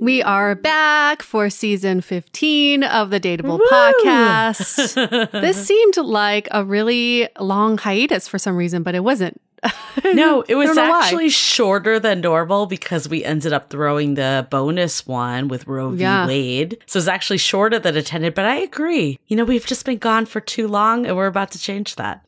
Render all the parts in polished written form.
We are back for season 15 of the Dateable Podcast. This seemed like a really long hiatus for some reason, but it wasn't. No, it was actually shorter than normal because we ended up throwing the bonus one with Roe v. Wade. So it's actually shorter than intended, but I agree. You know, we've just been gone for too long and we're about to change that.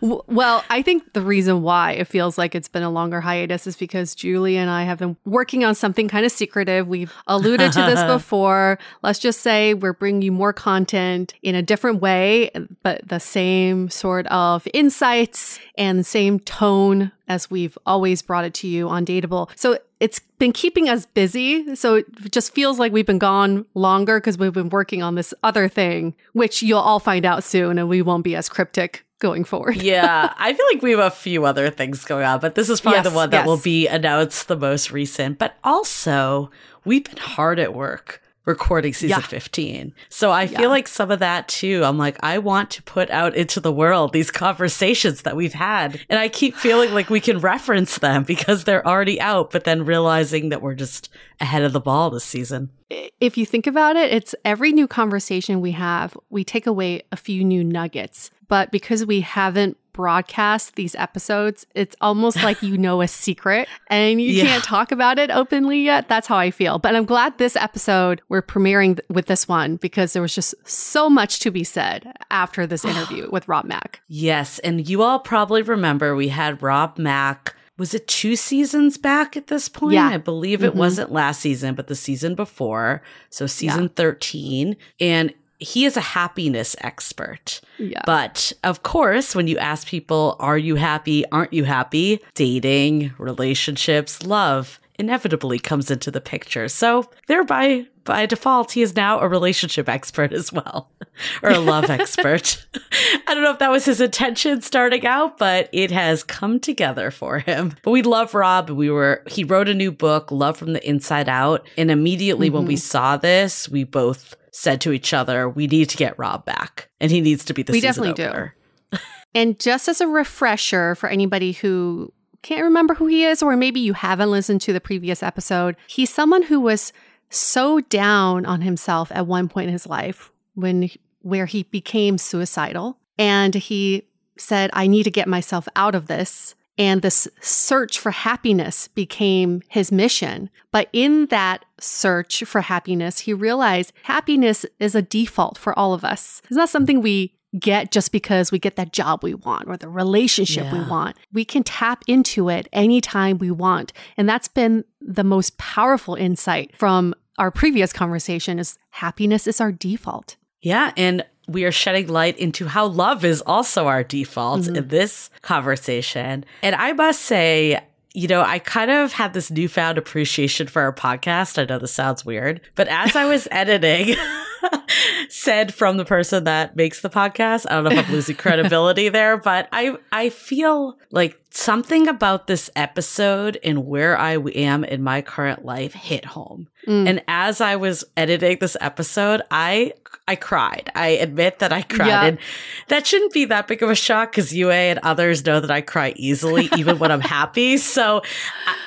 Well, I think the reason why it feels like it's been a longer hiatus is because Julie and I have been working on something kind of secretive. We've alluded to this before. Let's just say we're bringing you more content in a different way, but the same sort of insights and the same tone as we've always brought it to you on Dateable. So it's been keeping us busy. So it just feels like we've been gone longer because we've been working on this other thing, which you'll all find out soon and we won't be as cryptic going forward. Yeah, I feel like we have a few other things going on, but this is probably the one that will be announced the most recent. But also, we've been hard at work recording season 15. So I feel like some of that too, I'm like, I want to put out into the world these conversations that we've had. And I keep feeling like we can reference them because they're already out, but then realizing that we're just ahead of the ball this season. If you think about it, it's every new conversation we have, we take away a few new nuggets. But because we haven't broadcast these episodes, it's almost like you know a secret and you can't talk about it openly yet. That's how I feel. But I'm glad this episode we're premiering with this one because there was just so much to be said after this interview with Rob Mack. Yes. And you all probably remember we had Rob Mack. Was it 2 seasons back at this point? Yeah. I believe it wasn't last season, but the season before. So season 13. And he is a happiness expert. Yeah. But of course, when you ask people, are you happy? Aren't you happy? Dating, relationships, love inevitably comes into the picture. So thereby, by default, he is now a relationship expert as well, or a love expert. I don't know if that was his intention starting out, but it has come together for him. But we love Rob. He wrote a new book, Love from the Inside Out. And immediately when we saw this, we both said to each other, we need to get Rob back and he needs to be the season opener. We definitely do. And just as a refresher for anybody who can't remember who he is, or maybe you haven't listened to the previous episode, he's someone who was so down on himself at one point in his life where he became suicidal. And he said, I need to get myself out of this. And this search for happiness became his mission. But in that search for happiness, he realized happiness is a default for all of us. It's not something we get just because we get that job we want or the relationship we want. We can tap into it anytime we want. And that's been the most powerful insight from our previous conversation is happiness is our default. Yeah. And we are shedding light into how love is also our default in this conversation. And I must say, you know, I kind of had this newfound appreciation for our podcast. I know this sounds weird, but as I was editing, said from the person that makes the podcast, I don't know if I'm losing credibility there, but I feel like something about this episode and where I am in my current life hit home. And as I was editing this episode, I cried. I admit that I cried. Yeah. And that shouldn't be that big of a shock because UA and others know that I cry easily, even when I'm happy. So,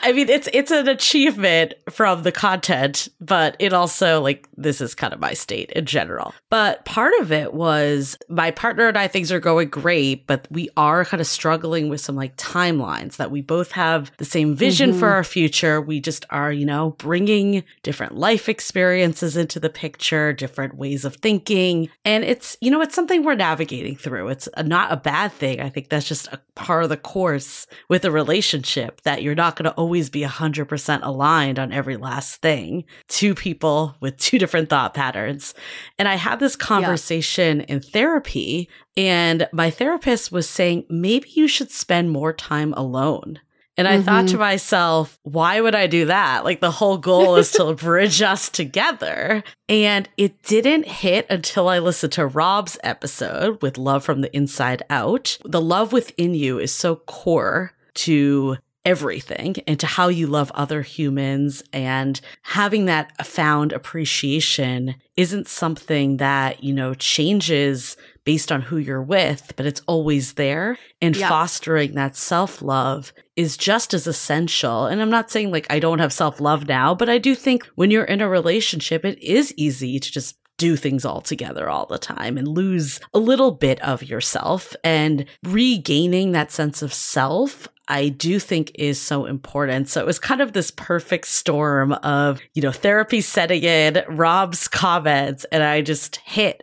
I mean, it's an achievement from the content, but it also, like, this is kind of my state in general. But part of it was my partner and I, things are going great, but we are kind of struggling with some, like, timelines that we both have the same vision for our future. We just are, you know, bringing different life experiences into the picture, different ways of thinking. And it's, you know, it's something we're navigating through. It's not a bad thing. I think that's just a part of the course with a relationship, that you're not going to always be 100% aligned on every last thing. Two people with two different thought patterns. And I had this conversation in therapy, and my therapist was saying, maybe you should spend more time alone. And I thought to myself, why would I do that? Like, the whole goal is to bridge us together. And it didn't hit until I listened to Rob's episode with Love from the Inside Out. The love within you is so core to everything and to how you love other humans. And having that found appreciation isn't something that, you know, changes based on who you're with, but it's always there. And fostering that self-love is just as essential. And I'm not saying, like, I don't have self-love now, but I do think when you're in a relationship, it is easy to just do things all together all the time and lose a little bit of yourself. And regaining that sense of self, I do think, is so important. So it was kind of this perfect storm of, you know, therapy setting in, Rob's comments, and I just hit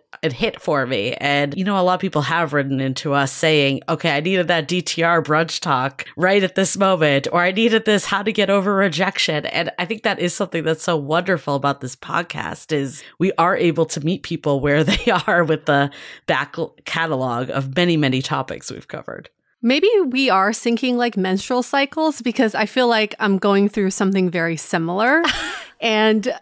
for me. And, you know, a lot of people have written into us saying, okay, I needed that DTR brunch talk right at this moment, or I needed this how to get over rejection. And I think that is something that's so wonderful about this podcast, is we are able to meet people where they are with the back catalog of many, many topics we've covered. Maybe we are syncing like menstrual cycles, because I feel like I'm going through something very similar. And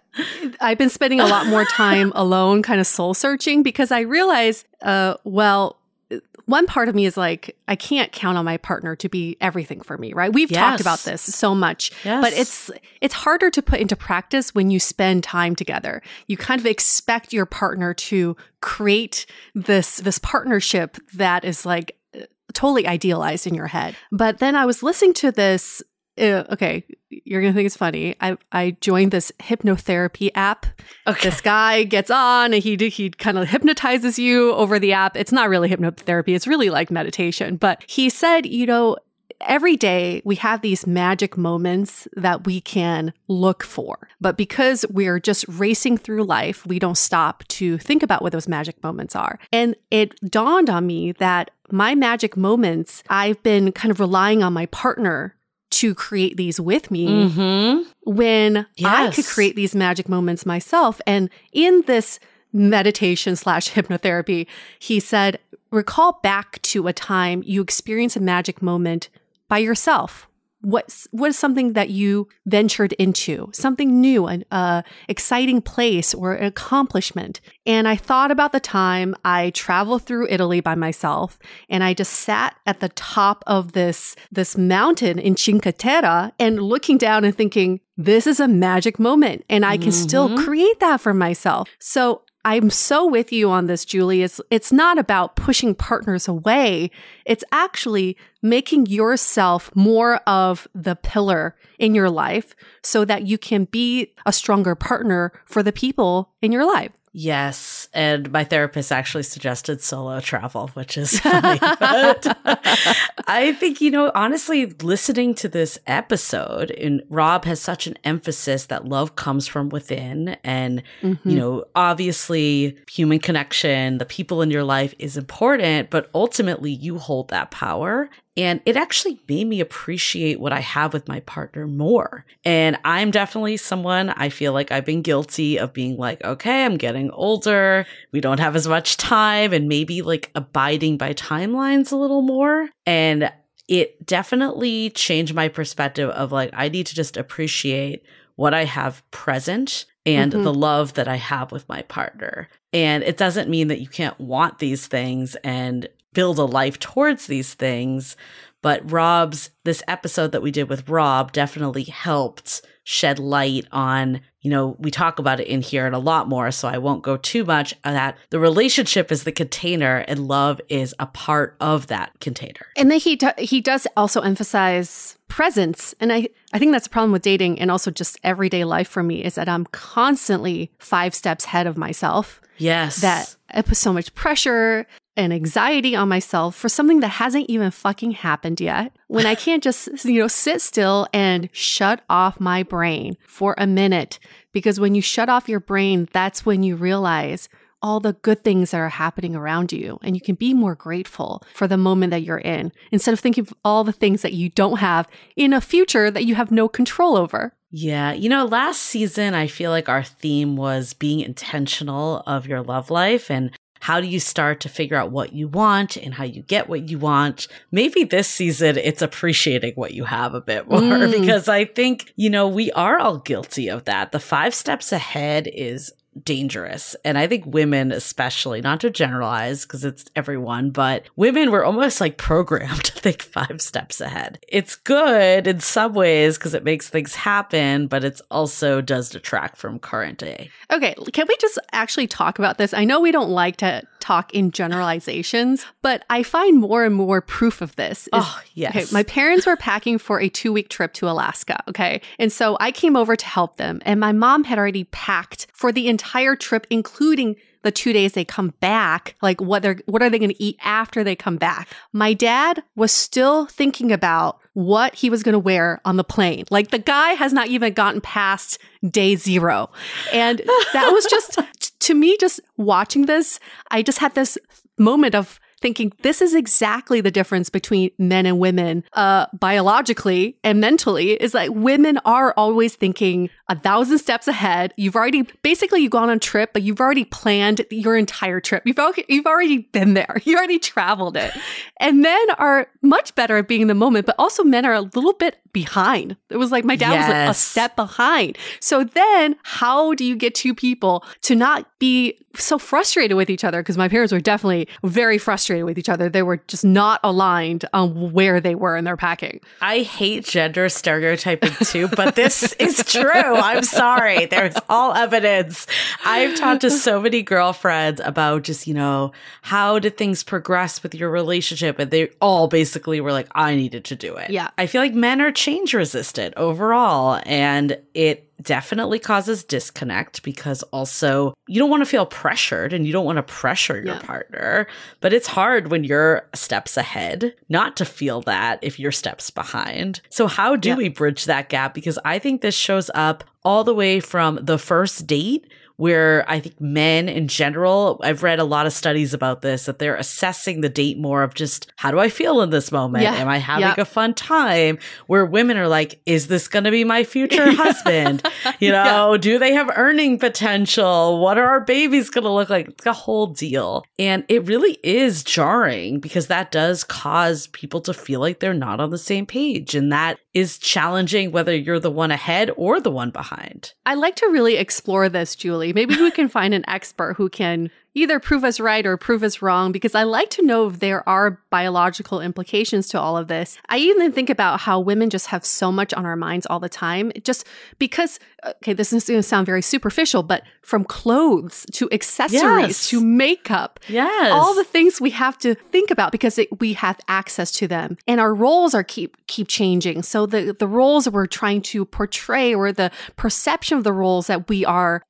I've been spending a lot more time alone, kind of soul searching, because I realize, one part of me is like, I can't count on my partner to be everything for me, right? We've talked about this so much, but it's harder to put into practice when you spend time together. You kind of expect your partner to create this partnership that is like totally idealized in your head. But then I was listening to this. Okay, you're going to think it's funny. I joined this hypnotherapy app. Okay. This guy gets on and he kind of hypnotizes you over the app. It's not really hypnotherapy. It's really like meditation. But he said, you know, every day we have these magic moments that we can look for. But because we're just racing through life, we don't stop to think about what those magic moments are. And it dawned on me that my magic moments, I've been kind of relying on my partner to create these with me when I could create these magic moments myself. And in this meditation / hypnotherapy, he said, recall back to a time you experience a magic moment by yourself. What is something that you ventured into, something new, an exciting place or an accomplishment? And I thought about the time I traveled through Italy by myself, and I just sat at the top of this mountain in Cinque Terre and looking down and thinking, this is a magic moment, and I can still create that for myself. So I'm so with you on this, Julie. It's not about pushing partners away. It's actually making yourself more of the pillar in your life so that you can be a stronger partner for the people in your life. Yes. And my therapist actually suggested solo travel, which is funny. But I think, you know, honestly, listening to this episode, and Rob has such an emphasis that love comes from within. And, you know, obviously human connection, the people in your life is important, but ultimately you hold that power. And it actually made me appreciate what I have with my partner more. And I'm definitely someone, I feel like I've been guilty of being like, okay, I'm getting older. We don't have as much time, and maybe like abiding by timelines a little more. And it definitely changed my perspective of like, I need to just appreciate what I have present and the love that I have with my partner. And it doesn't mean that you can't want these things and build a life towards these things. But this episode that we did with Rob definitely helped shed light on, you know, we talk about it in here and a lot more, so I won't go too much on that. The relationship is the container and love is a part of that container. And then he does also emphasize presence. And I think that's the problem with dating and also just everyday life for me is that I'm constantly 5 steps ahead of myself. Yes. That I put so much pressure and anxiety on myself for something that hasn't even fucking happened yet, when I can't just, you know, sit still and shut off my brain for a minute. Because when you shut off your brain, that's when you realize all the good things that are happening around you, and you can be more grateful for the moment that you're in, instead of thinking of all the things that you don't have in a future that you have no control over. Yeah. You know, last season, I feel like our theme was being intentional of your love life, and how do you start to figure out what you want and how you get what you want? Maybe this season, it's appreciating what you have a bit more, because I think, you know, we are all guilty of that. The 5 steps ahead is dangerous. And I think women especially, not to generalize because it's everyone, but women were almost like programmed to think 5 steps ahead. It's good in some ways because it makes things happen, but it also does detract from current day. Okay, can we just actually talk about this? I know we don't like to talk in generalizations, but I find more and more proof of this. Oh, yes. Okay, my parents were packing for a 2-week trip to Alaska, okay? And so I came over to help them, and my mom had already packed for the entire trip, including the 2 days they come back, like what are they going to eat after they come back? My dad was still thinking about what he was going to wear on the plane. Like the guy has not even gotten past day 0. And that was just, to me, just watching this, I just had this moment of thinking, this is exactly the difference between men and women biologically and mentally, is that women are always thinking 1,000 steps ahead. You've already, basically you've gone on a trip, but you've already planned your entire trip. You've already been there. You already traveled it. And men are much better at being in the moment, but also men are a little bit behind. It was like my dad was like a step behind. So then how do you get 2 people to not be so frustrated with each other? Because my parents were definitely very frustrated with each other. They were just not aligned on where they were in their packing. I hate gender stereotyping too, but this is true. I'm sorry. There's all evidence. I've talked to so many girlfriends about just, you know, how did things progress with your relationship? And they all basically were like, I needed to do it. Yeah. I feel like men are change resistant overall, and it definitely causes disconnect because also you don't want to feel pressured and you don't want to pressure your partner, but it's hard when you're steps ahead not to feel that if you're steps behind. So how do we bridge that gap? Because I think this shows up all the way from the first date, where I think men in general, I've read a lot of studies about this, that they're assessing the date more of just, how do I feel in this moment? Yeah. Am I having a fun time? Where women are like, is this going to be my future husband? You know, do they have earning potential? What are our babies going to look like? It's a whole deal. And it really is jarring because that does cause people to feel like they're not on the same page. And that is challenging whether you're the one ahead or the one behind. I like to really explore this, Julie. Maybe we can find an expert who can either prove us right or prove us wrong, because I like to know if there are biological implications to all of this. I even think about how women just have so much on our minds all the time, just because, okay, this is going to sound very superficial, but from clothes to accessories to makeup, all the things we have to think about because we have access to them, and our roles are keep changing. So the roles we're trying to portray, or the perception of the roles that we are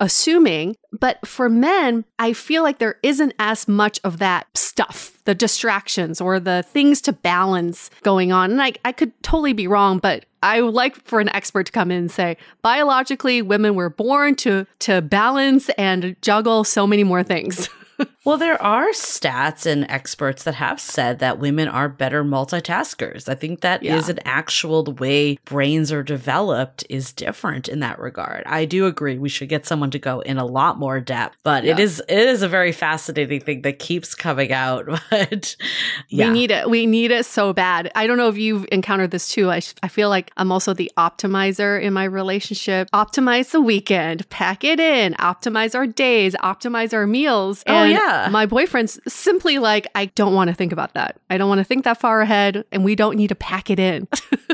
assuming. But for men, I feel like there isn't as much of that stuff, the distractions or the things to balance going on. And I could totally be wrong, but I would like for an expert to come in and say, biologically, women were born to balance and juggle so many more things. Well, there are stats and experts that have said that women are better multitaskers. I think that is an actual, the way brains are developed is different in that regard. I do agree we should get someone to go in a lot more depth, but it is a very fascinating thing that keeps coming out. But we need it. We need it so bad. I don't know if you've encountered this too. I feel like I'm also the optimizer in my relationship. Optimize the weekend, pack it in, optimize our days, optimize our meals. And my boyfriend's simply like, I don't want to think about that. I don't want to think that far ahead, and we don't need to pack it in.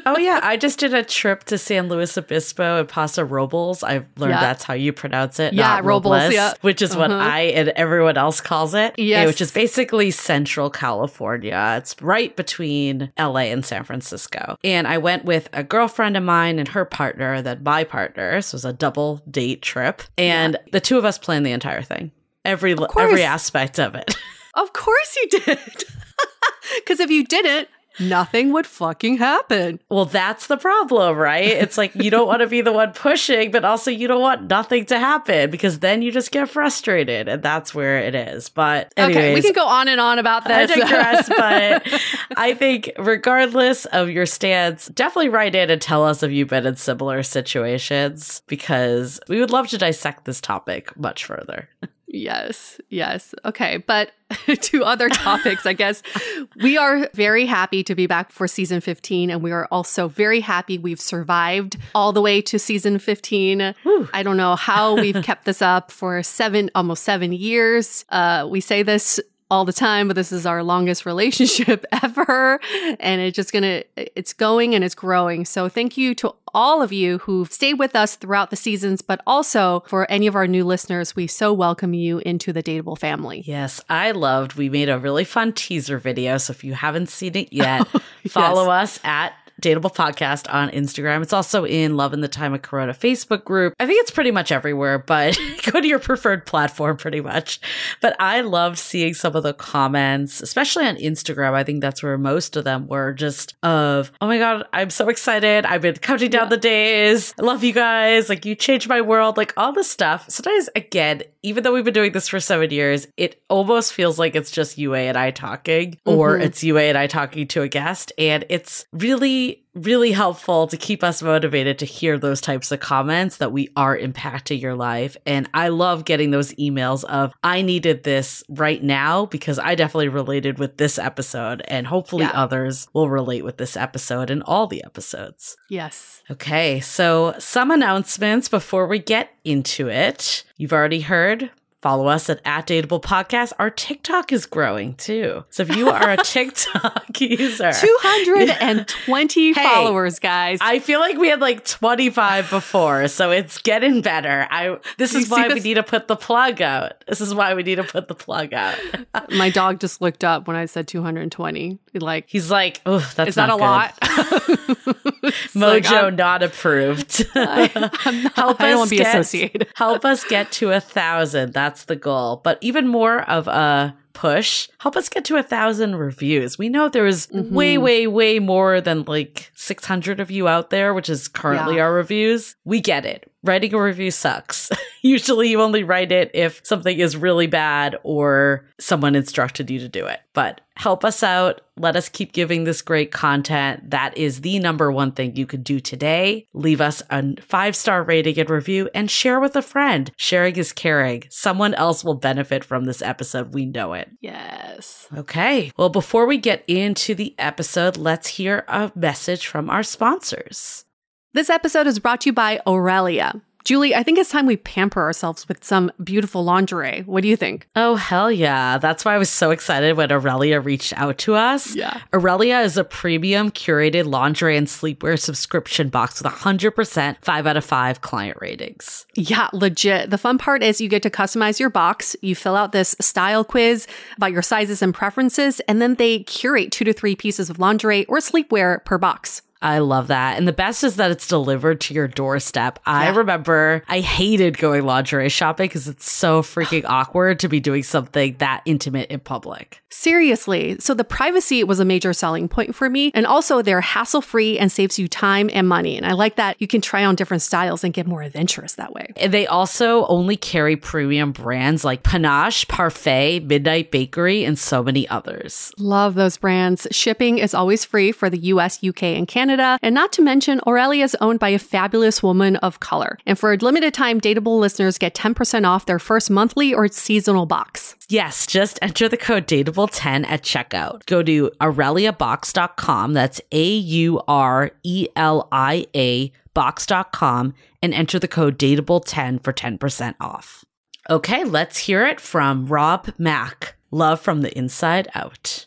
I just did a trip to San Luis Obispo and Paso Robles. I've learned that's how you pronounce it. Yeah, not Robles, which is what I and everyone else calls it. Yes. Which is basically central California. It's right between LA and San Francisco. And I went with a girlfriend of mine and her partner, then my partner. So it was a double date trip. And the two of us planned the entire thing. Every aspect of it. Of course you did. Because if you didn't, nothing would fucking happen. Well, that's the problem, right? It's like you don't want to be the one pushing, but also you don't want nothing to happen because then you just get frustrated, and that's where it is. But anyways, okay, we can go on and on about this. I digress, but I think regardless of your stance, definitely write in and tell us if you've been in similar situations because we would love to dissect this topic much further. Yes. Okay, but to other topics, I guess. We are very happy to be back for season 15, and we are also very happy we've survived all the way to season 15. Whew. I don't know how we've kept this up for almost 7 years. We say this all the time, but this is our longest relationship ever, and it's going and it's growing. So thank you to all of you who've stayed with us throughout the seasons, but also for any of our new listeners, we so welcome you into the Dateable family. Yes, we made a really fun teaser video, so if you haven't seen it yet, follow us at Dateable Podcast on Instagram. It's also in Love in the Time of Corona Facebook group. I think it's pretty much everywhere, but go to your preferred platform pretty much. But I loved seeing some of the comments, especially on Instagram. I think that's where most of them were, just of, oh my God, I'm so excited. I've been counting down the days. I love you guys. Like, you changed my world. Like, all this stuff. Sometimes, again, even though we've been doing this for 7 years, it almost feels like it's just UA and I talking, or it's UA and I talking to a guest. And it's really helpful to keep us motivated to hear those types of comments that we are impacting your life. And I love getting those emails of, I needed this right now because I definitely related with this episode, and hopefully others will relate with this episode and all the episodes. Yes. Okay. So some announcements before we get into it. You've already heard. Follow us at Dateable Podcast. Our TikTok is growing too. So if you are a TikTok user. 220 followers, guys. I feel like we had 25 before, so it's getting better. This is why we need to put the plug out. My dog just looked up when I said 220. He's like, oh, that's not a lot. Mojo not approved. I don't want to be associated. Help us get to 1,000. That's the goal. But even more of a push, help us get to 1,000 reviews. We know there is way more than 600 of you out there, which is currently our reviews. We get it. Writing a review sucks. Usually you only write it if something is really bad or someone instructed you to do it. But help us out. Let us keep giving this great content. That is the number one thing you could do today. Leave us a 5-star rating and review and share with a friend. Sharing is caring. Someone else will benefit from this episode. We know it. Yes. Okay. Well, before we get into the episode, let's hear a message from our sponsors. This episode is brought to you by Aurelia. Julie, I think it's time we pamper ourselves with some beautiful lingerie. What do you think? Oh, hell yeah. That's why I was so excited when Aurelia reached out to us. Yeah. Aurelia is a premium curated lingerie and sleepwear subscription box with 100% 5 out of 5 client ratings. Yeah, legit. The fun part is you get to customize your box. You fill out this style quiz about your sizes and preferences, and then they curate 2 to 3 pieces of lingerie or sleepwear per box. I love that. And the best is that it's delivered to your doorstep. Yeah. I remember I hated going lingerie shopping because it's so freaking awkward to be doing something that intimate in public. Seriously. So the privacy was a major selling point for me. And also they're hassle-free and saves you time and money. And I like that you can try on different styles and get more adventurous that way. And they also only carry premium brands like Panache, Parfait, Midnight Bakery, and so many others. Love those brands. Shipping is always free for the US, UK, and Canada. And not to mention, Aurelia is owned by a fabulous woman of color. And for a limited time, Dateable listeners get 10% off their first monthly or seasonal box. Yes, just enter the code DATEABLE10 at checkout. Go to aureliabox.com, that's AURELIA box.com, and enter the code DATEABLE10 for 10% off. Okay, let's hear it from Rob Mack, Love from the Inside Out.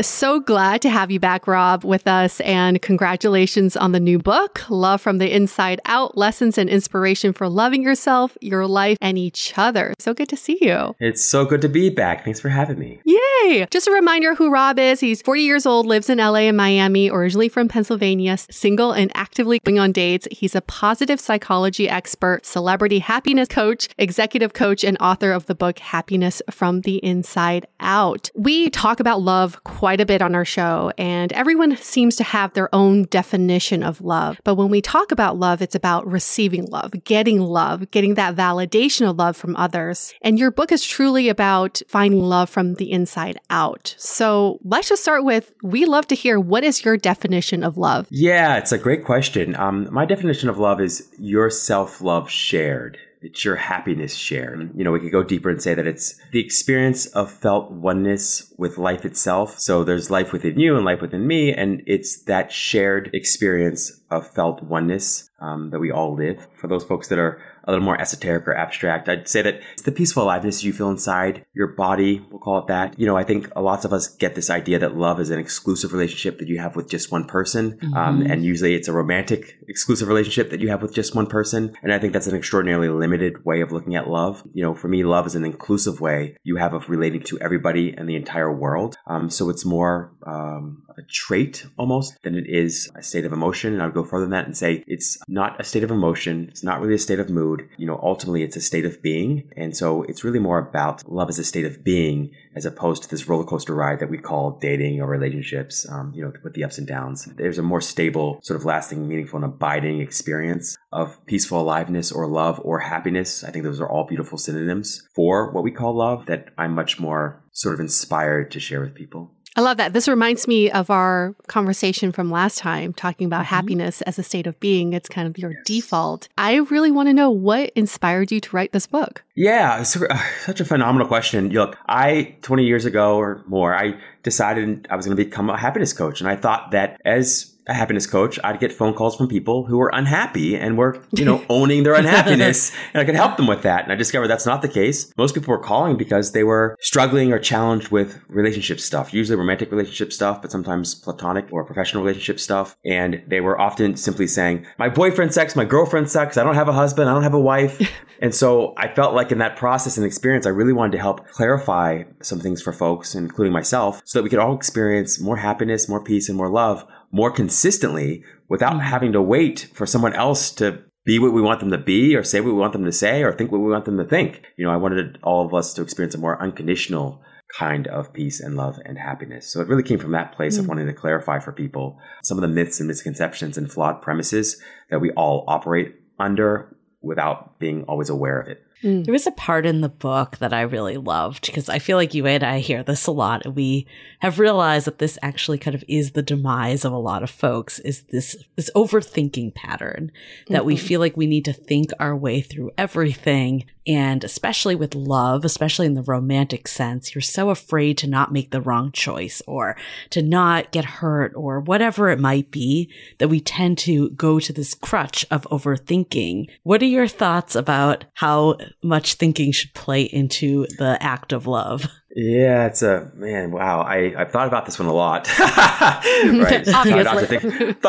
So glad to have you back, Rob, with us, and congratulations on the new book, Love from the Inside Out, Lessons and Inspiration for Loving Yourself, Your Life, and Each Other. So good to see you. It's so good to be back. Thanks for having me. Yay! Just a reminder who Rob is. He's 40 years old, lives in LA and Miami, originally from Pennsylvania, single and actively going on dates. He's a positive psychology expert, celebrity happiness coach, executive coach, and author of the book, Happiness from the Inside Out. We talk about love quite a bit on our show, and everyone seems to have their own definition of love. But when we talk about love, it's about receiving love, getting that validation of love from others. And your book is truly about finding love from the inside out. So let's just start with, we love to hear, what is your definition of love? Yeah, it's a great question. My definition of love is your self-love shared. It's your happiness shared. You know, we could go deeper and say that it's the experience of felt oneness with life itself. So there's life within you and life within me, and it's that shared experience of felt oneness that we all live. For those folks that are a little more esoteric or abstract, I'd say that it's the peaceful aliveness you feel inside your body. We'll call it that. You know, I think lots of us get this idea that love is an exclusive relationship that you have with just one person. Mm-hmm. And usually it's a romantic exclusive relationship that you have with just one person. And I think that's an extraordinarily limited way of looking at love. You know, for me, love is an inclusive way you have of relating to everybody and the entire world. So it's more a trait almost than it is a state of emotion. And I would go further than that and say it's not a state of emotion. It's not really a state of mood. You know, ultimately, it's a state of being. And so it's really more about love as a state of being, as opposed to this roller coaster ride that we call dating or relationships, you know, with the ups and downs. There's a more stable, sort of lasting, meaningful, and abiding experience of peaceful aliveness or love or happiness. I think those are all beautiful synonyms for what we call love that I'm much more sort of inspired to share with people. I love that. This reminds me of our conversation from last time, talking about happiness as a state of being. It's kind of your default. I really want to know what inspired you to write this book. Yeah, such a phenomenal question. Look, 20 years ago or more, I decided I was going to become a happiness coach. And I thought that as a happiness coach, I'd get phone calls from people who were unhappy and were, you know, owning their unhappiness, and I could help them with that. And I discovered that's not the case. Most people were calling because they were struggling or challenged with relationship stuff, usually romantic relationship stuff, but sometimes platonic or professional relationship stuff. And they were often simply saying, my boyfriend sucks, my girlfriend sucks, I don't have a husband, I don't have a wife. And so I felt like in that process and experience, I really wanted to help clarify some things for folks, including myself, so that we could all experience more happiness, more peace, and more love more consistently without having to wait for someone else to be what we want them to be or say what we want them to say or think what we want them to think. You know, I wanted all of us to experience a more unconditional kind of peace and love and happiness. So it really came from that place of wanting to clarify for people some of the myths and misconceptions and flawed premises that we all operate under without being always aware of it. There was a part in the book that I really loved because I feel like you and I hear this a lot. We have realized that this actually kind of is the demise of a lot of folks, is this overthinking pattern that we feel like we need to think our way through everything. And especially with love, especially in the romantic sense, you're so afraid to not make the wrong choice or to not get hurt or whatever it might be that we tend to go to this crutch of overthinking. What are your thoughts about how much thinking should play into the act of love? Yeah, it's a man. Wow, I've thought about this one a lot. Right, thought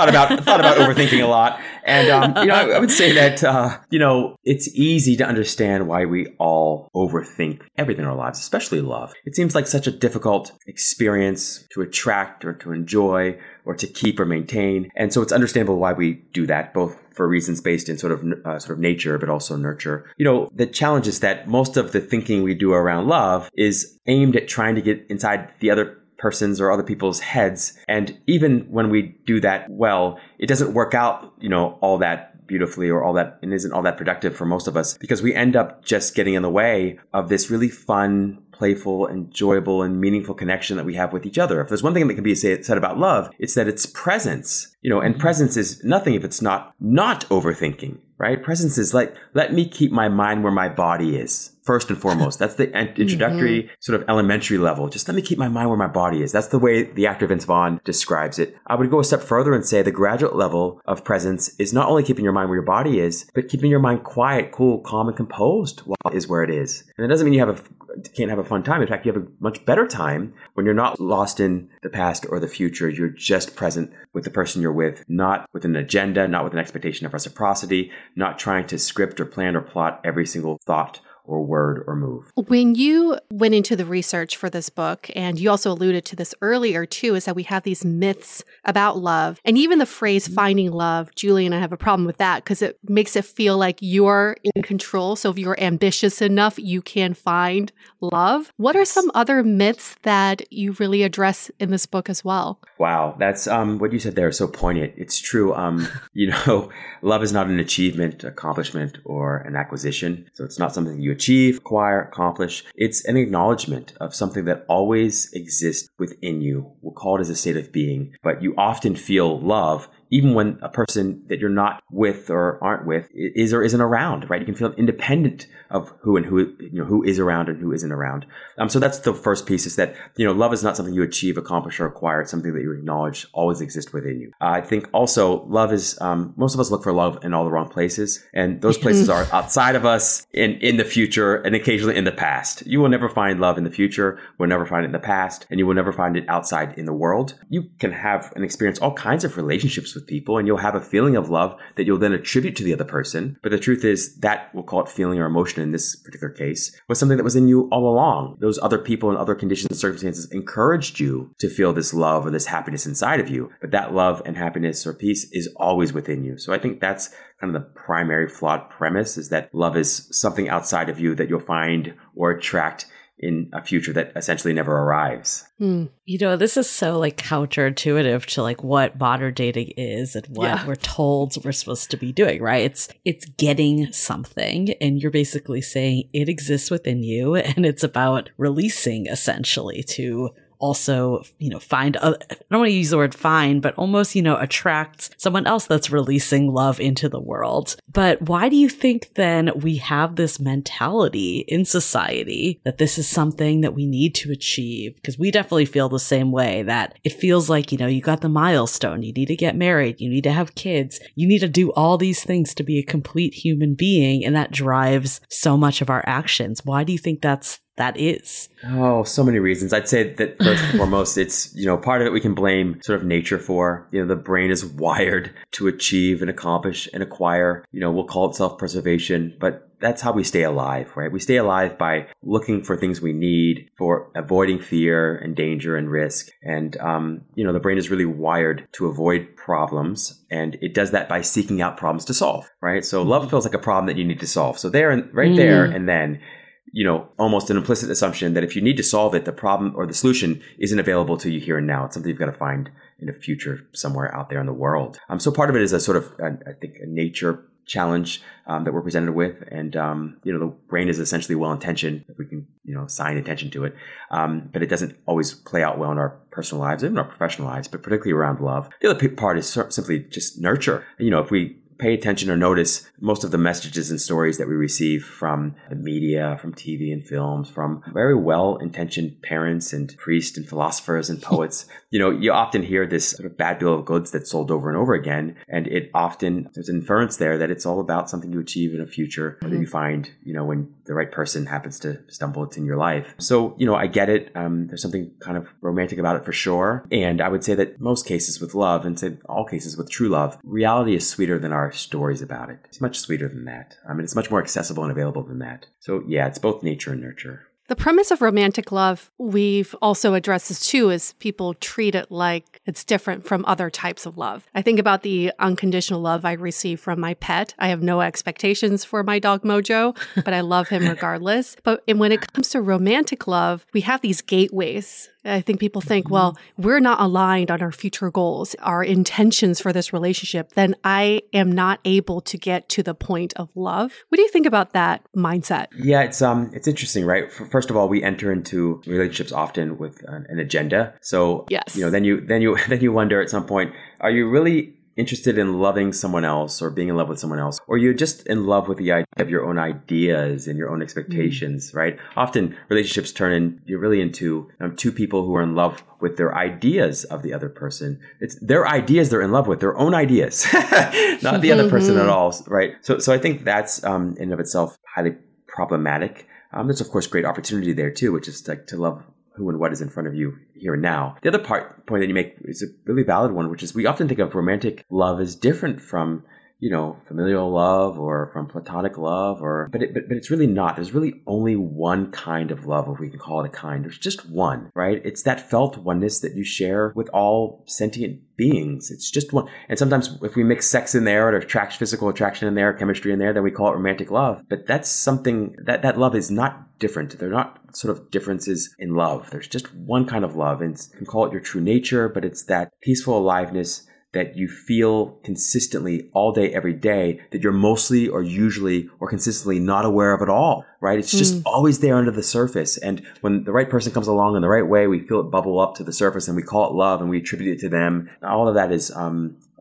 about overthinking a lot, and I would say that it's easy to understand why we all overthink everything in our lives, especially love. It seems like such a difficult experience to attract or to enjoy or to keep or maintain, and so it's understandable why we do that, both for reasons based in sort of nature, but also nurture. The challenge is that most of the thinking we do around love is aimed at trying to get inside the other person's or other people's heads. And even when we do that well, it doesn't work out, all that beautifully or all that, and isn't all that productive for most of us, because we end up just getting in the way of this really fun, playful, enjoyable, and meaningful connection that we have with each other. If there's one thing that can be said about love, it's that it's presence, and presence is nothing if it's not overthinking, right? Presence is like, let me keep my mind where my body is. First and foremost, that's the introductory sort of elementary level. Just let me keep my mind where my body is. That's the way the actor Vince Vaughn describes it. I would go a step further and say the graduate level of presence is not only keeping your mind where your body is, but keeping your mind quiet, cool, calm, and composed while it is where it is. And it doesn't mean you can't have a fun time. In fact, you have a much better time when you're not lost in the past or the future. You're just present with the person you're with, not with an agenda, not with an expectation of reciprocity, not trying to script or plan or plot every single thought or word or move. When you went into the research for this book, and you also alluded to this earlier too, is that we have these myths about love. And even the phrase finding love, Julie and I have a problem with that, because it makes it feel like you're in control. So if you're ambitious enough, you can find love. What are some other myths that you really address in this book as well? Wow, that's what you said there is so poignant. It's true. Love is not an achievement, accomplishment, or an acquisition. So it's not something you achieve, acquire, accomplish. It's an acknowledgement of something that always exists within you. We'll call it as a state of being, but you often feel love even when a person that you're not with or aren't with is or isn't around, right? You can feel independent of who is around and who isn't around. So that's the first piece, is that, love is not something you achieve, accomplish, or acquire. It's something that you acknowledge always exists within you. I think also love is, most of us look for love in all the wrong places. And those places are outside of us, in the future, and occasionally in the past. You will never find love in the future. We'll never find it in the past. And you will never find it outside in the world. You can have and experience all kinds of relationships with people, and you'll have a feeling of love that you'll then attribute to the other person. But the truth is that, we'll call it feeling or emotion in this particular case, was something that was in you all along. Those other people and other conditions and circumstances encouraged you to feel this love or this happiness inside of you. But that love and happiness or peace is always within you. So I think that's kind of the primary flawed premise, is that love is something outside of you that you'll find or attract in a future that essentially never arrives. This is so counterintuitive to what modern dating is and what we're told we're supposed to be doing, right? It's getting something, and you're basically saying it exists within you, and it's about releasing essentially to also, find, I don't want to use the word find, but almost, attract someone else that's releasing love into the world. But why do you think then we have this mentality in society that this is something that we need to achieve? Because we definitely feel the same way, that it feels like, you got the milestone, you need to get married, you need to have kids, you need to do all these things to be a complete human being. And that drives so much of our actions. Why do you think that is? Oh, so many reasons. I'd say that first and foremost, it's, part of it we can blame sort of nature for. The brain is wired to achieve and accomplish and acquire. We'll call it self-preservation, but that's how we stay alive, right? We stay alive by looking for things we need, for avoiding fear and danger and risk. And, the brain is really wired to avoid problems. And it does that by seeking out problems to solve, right? So love feels like a problem that you need to solve. So there and right there and then, almost an implicit assumption that if you need to solve it, the problem or the solution isn't available to you here and now. It's something you've got to find in a future somewhere out there in the world. So part of it is a sort of, I think, a nature challenge that we're presented with. And, the brain is essentially well-intentioned, if we can, assign attention to it. But it doesn't always play out well in our personal lives, even our professional lives, but particularly around love. The other part is simply just nurture. If we pay attention or notice most of the messages and stories that we receive from the media, from TV and films, from very well-intentioned parents and priests and philosophers and poets, you know, you often hear this sort of bad bill of goods that's sold over and over again. And it often, there's an inference there that it's all about something you achieve in a future that you find, you know, when the right person happens to stumble into your life. So, you know, I get it. There's something kind of romantic about it for sure. And I would say that most cases with love, and say all cases with true love, reality is sweeter than our stories about it. It's much sweeter than that. I mean, it's much more accessible and available than that. So yeah, it's both nature and nurture. The premise of romantic love, we've also addressed this too, is people treat it like it's different from other types of love. I think about the unconditional love I receive from my pet. I have no expectations for my dog Mojo, but I love him regardless. And when it comes to romantic love, we have these gateways. I think people think, well, we're not aligned on our future goals, our intentions for this relationship, then I am not able to get to the point of love. What do you think about that mindset? Yeah, it's interesting, right? First of all, we enter into relationships often with an agenda. So, yes. You know, then you wonder at some point, are you really interested in loving someone else or being in love with someone else, or you're just in love with the idea of your own ideas and your own expectations, right? Often relationships turn in, you're really into two people who are in love with their ideas of the other person. It's their ideas they're in love with, their own ideas, not the other person at all, right? So I think that's in and of itself highly problematic. There's of course great opportunity there too, which is like to love who and what is in front of you here and now. The other point that you make is a really valid one, which is we often think of romantic love as different from, you know, familial love or from platonic love, but it's really not. There's really only one kind of love, if we can call it a kind. There's just one, right? It's that felt oneness that you share with all sentient beings. It's just one. And sometimes if we mix sex in there or physical attraction in there, chemistry in there, then we call it romantic love. But that's something that love is not different. They're not sort of differences in love. There's just one kind of love, and you can call it your true nature, but it's that peaceful aliveness that you feel consistently all day, every day, that you're mostly or usually or consistently not aware of at all, right? It's just always there under the surface. And when the right person comes along in the right way, we feel it bubble up to the surface and we call it love and we attribute it to them. All of that is a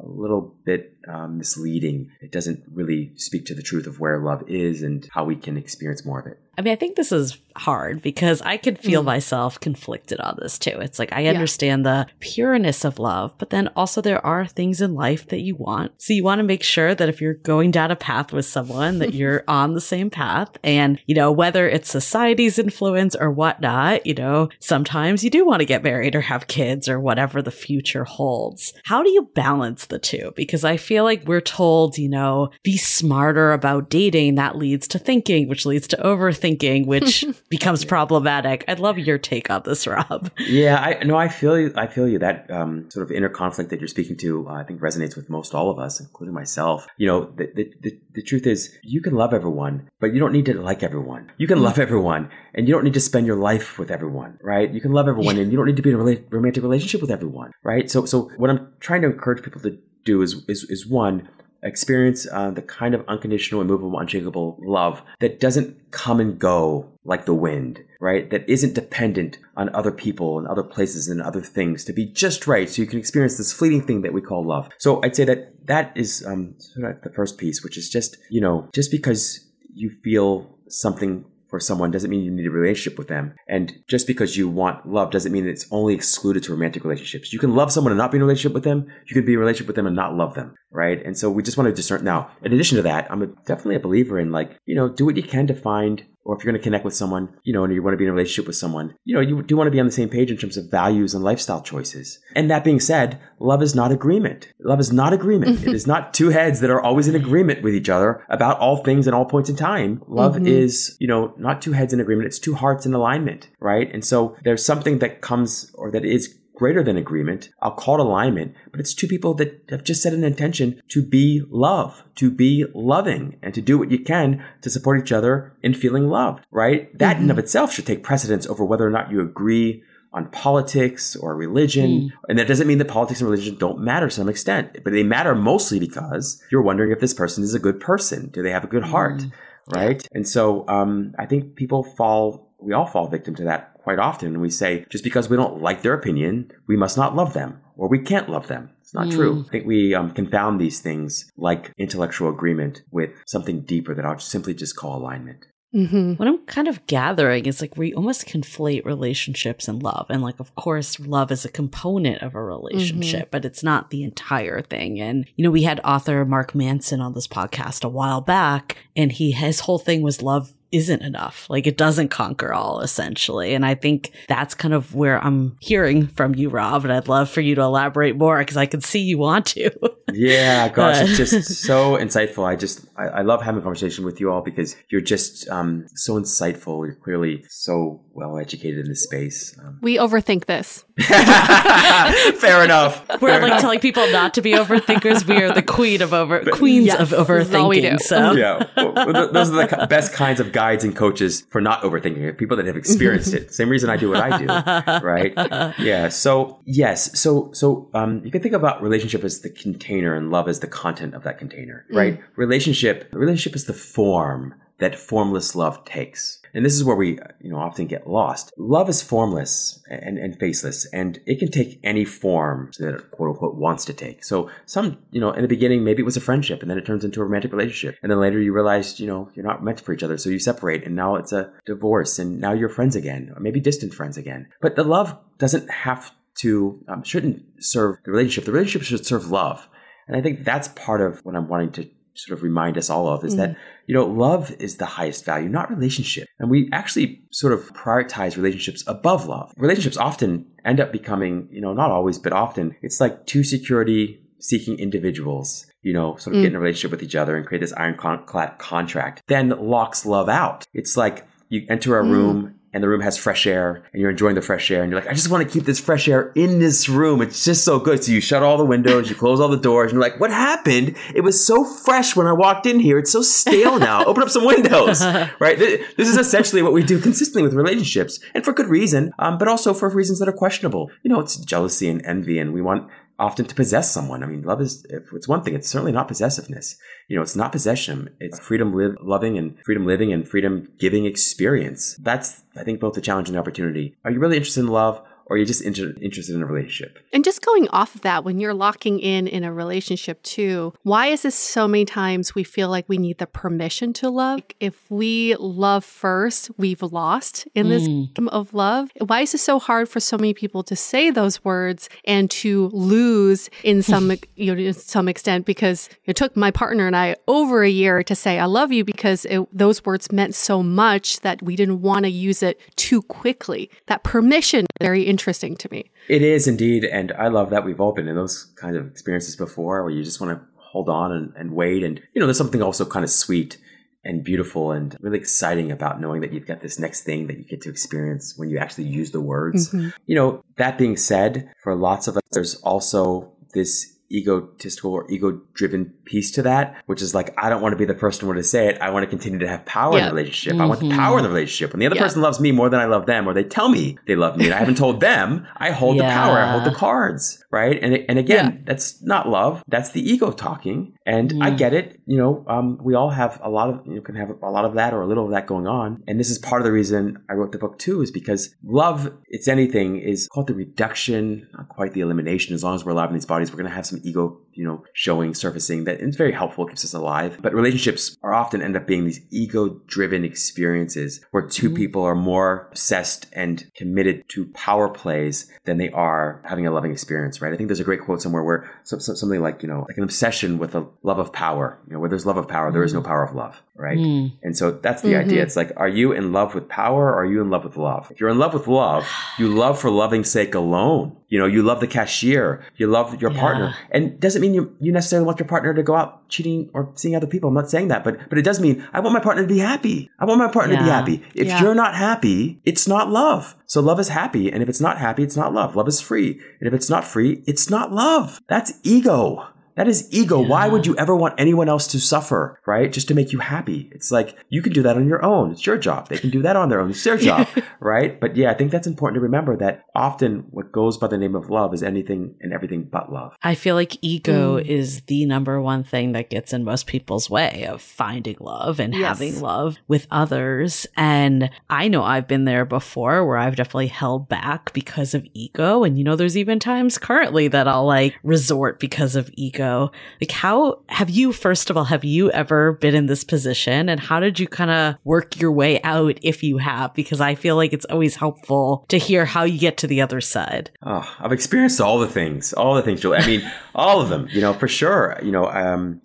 little bit misleading. It doesn't really speak to the truth of where love is and how we can experience more of it. I mean, I think this is hard because I could feel myself conflicted on this too. It's like, I understand the pureness of love, but then also there are things in life that you want. So you want to make sure that if you're going down a path with someone, that you're on the same path. And, you know, whether it's society's influence or whatnot, you know, sometimes you do want to get married or have kids or whatever the future holds. How do you balance the two? Because I feel like we're told, you know, be smarter about dating. That leads to thinking, which leads to overthinking, which becomes problematic. I'd love your take on this, Rob. Yeah, I feel you. I feel you. That sort of inner conflict that you're speaking to, I think resonates with most all of us, including myself. You know, the truth is you can love everyone, but you don't need to like everyone. You can love everyone and you don't need to spend your life with everyone, right? You can love everyone and you don't need to be in a romantic relationship with everyone, right? So what I'm trying to encourage people to do is one, experience the kind of unconditional, immovable, unshakable love that doesn't come and go like the wind, right? That isn't dependent on other people and other places and other things to be just right. So you can experience this fleeting thing that we call love. So I'd say that is sort of the first piece, which is just, you know, just because you feel something for someone doesn't mean you need a relationship with them. And just because you want love doesn't mean it's only excluded to romantic relationships. You can love someone and not be in a relationship with them. You can be in a relationship with them and not love them, right? And so we just want to discern. Now, in addition to that, I'm definitely a believer in, like, you know, do what you can to find, or if you're going to connect with someone, you know, and you want to be in a relationship with someone, you know, you do want to be on the same page in terms of values and lifestyle choices. And that being said, love is not agreement. Love is not agreement. It is not two heads that are always in agreement with each other about all things and all points in time. Love is, you know, not two heads in agreement. It's two hearts in alignment, right? And so there's something that comes or that is greater than agreement. I'll call it alignment, but it's two people that have just set an intention to be love, to be loving, and to do what you can to support each other in feeling loved, right? That in and of itself should take precedence over whether or not you agree on politics or religion. And that doesn't mean that politics and religion don't matter to some extent, but they matter mostly because you're wondering if this person is a good person. Do they have a good heart, right? And so I think we all fall victim to that quite often. We say, just because we don't like their opinion, we must not love them, or we can't love them. It's not true. I think we confound these things like intellectual agreement with something deeper that I'll simply just call alignment. Mm-hmm. What I'm kind of gathering is like we almost conflate relationships and love. And like, of course, love is a component of a relationship, but it's not the entire thing. And, you know, we had author Mark Manson on this podcast a while back, and his whole thing was love isn't enough. Like it doesn't conquer all, essentially. And I think that's kind of where I'm hearing from you, Rob. And I'd love for you to elaborate more because I can see you want to. Yeah, gosh, it's just so insightful. I love having a conversation with you all because you're just so insightful. You're clearly so well educated in this space. We overthink this. Fair enough. We're telling people not to be overthinkers. We are the queens of overthinking. All we do. So yeah, well, those are the best kinds of guides and coaches for not overthinking. People that have experienced it. Same reason I do what I do, right? Yeah. So yes. So you can think about relationship as the container and love as the content of that container, right? Relationship is the form that formless love takes. And this is where we, often get lost. Love is formless and faceless, and it can take any form that it, quote unquote, wants to take. So in the beginning, maybe it was a friendship, and then it turns into a romantic relationship. And then later you realize, you're not meant for each other. So you separate, and now it's a divorce, and now you're friends again, or maybe distant friends again. But the love doesn't have to, shouldn't serve the relationship. The relationship should serve love. And I think that's part of what I'm wanting to sort of remind us all of is that, love is the highest value, not relationship. And we actually sort of prioritize relationships above love. Relationships often end up becoming, not always, but often it's like two security-seeking individuals, sort of get in a relationship with each other and create this ironclad contract, then locks love out. It's like you enter a room and the room has fresh air and you're enjoying the fresh air and you're like, I just want to keep this fresh air in this room. It's just so good. So you shut all the windows, you close all the doors and you're like, what happened? It was so fresh when I walked in here. It's so stale now. Open up some windows, right? This is essentially what we do consistently with relationships and for good reason, but also for reasons that are questionable. It's jealousy and envy, and we want often to possess someone. I mean, love is, if it's one thing, it's certainly not possessiveness. It's not possession. It's freedom loving and freedom living and freedom giving experience. That's, I think, both the challenge and the opportunity. Are you really interested in love, or are you just interested in a relationship? And just going off of that, when you're locking in a relationship too, why is this so many times we feel like we need the permission to love? Like if we love first, we've lost in this game of love. Why is it so hard for so many people to say those words and to lose in some, to some extent? Because it took my partner and I over a year to say I love you because those words meant so much that we didn't want to use it too quickly. That permission is very interesting to me. It is indeed. And I love that we've all been in those kinds of experiences before where you just want to hold on and wait. And, there's something also kind of sweet and beautiful and really exciting about knowing that you've got this next thing that you get to experience when you actually use the words. Mm-hmm. That being said, for lots of us, there's also this egotistical or ego-driven piece to that, which is like, I don't want to be the first one to say it. I want to continue to have power in the relationship. I want the power in the relationship. When the other person loves me more than I love them, or they tell me they love me and I haven't told them, I hold the power, I hold the cards, right? And again, that's not love. That's the ego talking. And I get it. We all have a lot of, can have a lot of that or a little of that going on. And this is part of the reason I wrote the book too, is because love, it's anything, is called the reduction, not quite the elimination. As long as we're alive in these bodies, we're going to have some ego, showing, surfacing, that it's very helpful, keeps us alive. But relationships are often end up being these ego-driven experiences where two people are more obsessed and committed to power plays than they are having a loving experience, right? I think there's a great quote somewhere where something like, like an obsession with a love of power, where there's love of power, there is no power of love, right? And so that's the idea. It's like, are you in love with power or are you in love with love? If you're in love with love, you love for loving's sake alone. You love the cashier, you love your partner. And doesn't mean you necessarily want your partner to go out cheating or seeing other people. I'm not saying that, but it does mean I want my partner to be happy. I want my partner to be happy. If you're not happy, it's not love. So love is happy. And if it's not happy, it's not love. Love is free. And if it's not free, it's not love. That's ego. That is ego. Yeah. Why would you ever want anyone else to suffer, right? Just to make you happy. It's like, you can do that on your own. It's your job. They can do that on their own. It's their job, right? But yeah, I think that's important to remember that often what goes by the name of love is anything and everything but love. I feel like ego is the number one thing that gets in most people's way of finding love and having love with others. And I know I've been there before where I've definitely held back because of ego. And, you know, there's even times currently that I'll like resort because of ego. Like, how have you, first of all, have you ever been in this position? And how did you kind of work your way out if you have? Because I feel like it's always helpful to hear how you get to the other side. Oh, I've experienced all the things, Julie. I mean, all of them, you know, for sure. You know, and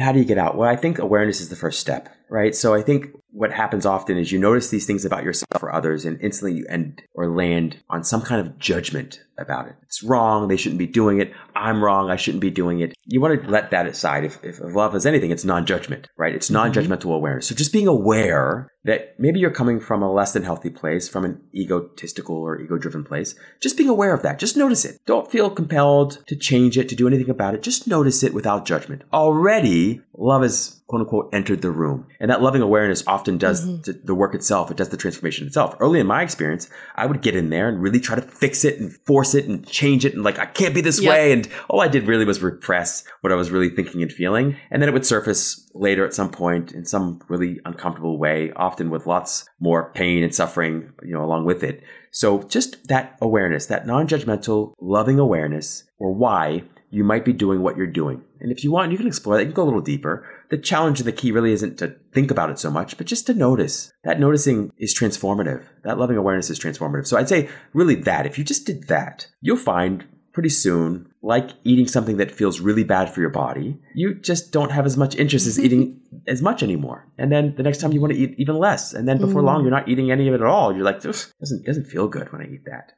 how do you get out? Well, I think awareness is the first step, right? So I think what happens often is you notice these things about yourself or others, and instantly you end or land on some kind of judgment about it. It's wrong. They shouldn't be doing it. I'm wrong. I shouldn't be doing it. You want to let that aside. If love is anything, it's non-judgment, right? It's non-judgmental awareness. So just being aware that maybe you're coming from a less than healthy place, from an egotistical or ego-driven place. Just being aware of that. Just notice it. Don't feel compelled to change it, to do anything about it. Just notice it without judgment. Already, love is, quote unquote, entered the room. And that loving awareness often does the work itself. It does the transformation itself. Early in my experience, I would get in there and really try to fix it and force it and change it. And like, I can't be this way. And all I did really was repress what I was really thinking and feeling. And then it would surface later at some point in some really uncomfortable way, often with lots more pain and suffering, you know, along with it. So just that awareness, that non-judgmental, loving awareness, or why you might be doing what you're doing. And if you want, you can explore that. You can go a little deeper. The challenge and the key really isn't to think about it so much, but just to notice. That noticing is transformative. That loving awareness is transformative. So I'd say really that if you just did that, you'll find pretty soon, like eating something that feels really bad for your body, you just don't have as much interest as eating as much anymore. And then the next time you want to eat even less. And then before long, you're not eating any of it at all. You're like, it doesn't feel good when I eat that.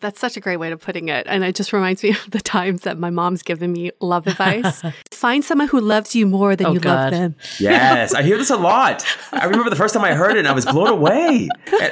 That's such a great way of putting it. And it just reminds me of the times that my mom's given me love advice. Find someone who loves you more than love them. Yes, I hear this a lot. I remember the first time I heard it and I was blown away.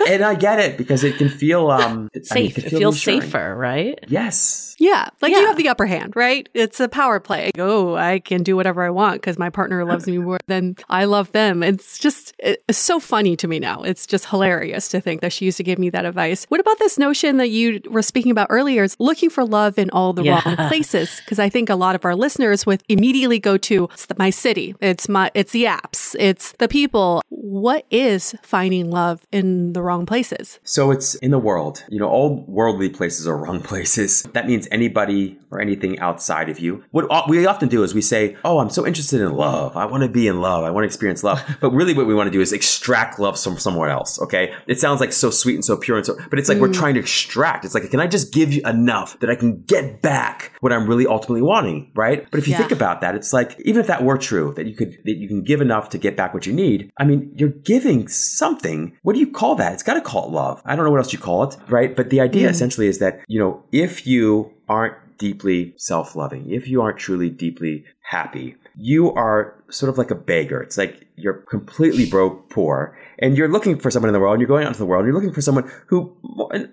And I get it because it can feel safe. I mean, it feels safer, right? Yes. Yeah. Like you have the upper hand, right? It's a power play. Oh, I can do whatever I want because my partner loves me more than I love them. It's just it's so funny to me now. It's just hilarious to think that she used to give me that advice. What about this notion that you were speaking about earlier is looking for love in all the wrong places? Because I think a lot of our listeners would immediately go to my city, it's the apps, it's the people. What is finding love in the wrong places? So it's in the world. You know, all worldly places are wrong places. That means anybody or anything outside of you. What we often do is we say, oh, I'm so interested in love. I want to be in love. I want to experience love. But really what we want to do is extract love from somewhere else, okay? It sounds like so sweet and so pure, but it's like we're trying to extract. It's like, can I just give you enough that I can get back what I'm really ultimately wanting, right? But if you think about that, it's like, even if that were true, that you can give enough to get back what you need, I mean, you're giving something. What do you call that? It's got to call it love. I don't know what else you call it, right? But the idea essentially is that, you know, if you aren't deeply self-loving, if you aren't truly deeply happy, you are sort of like a beggar. It's like you're completely broke, poor, and you're looking for someone in the world, and you're going out into the world, and you're looking for someone who,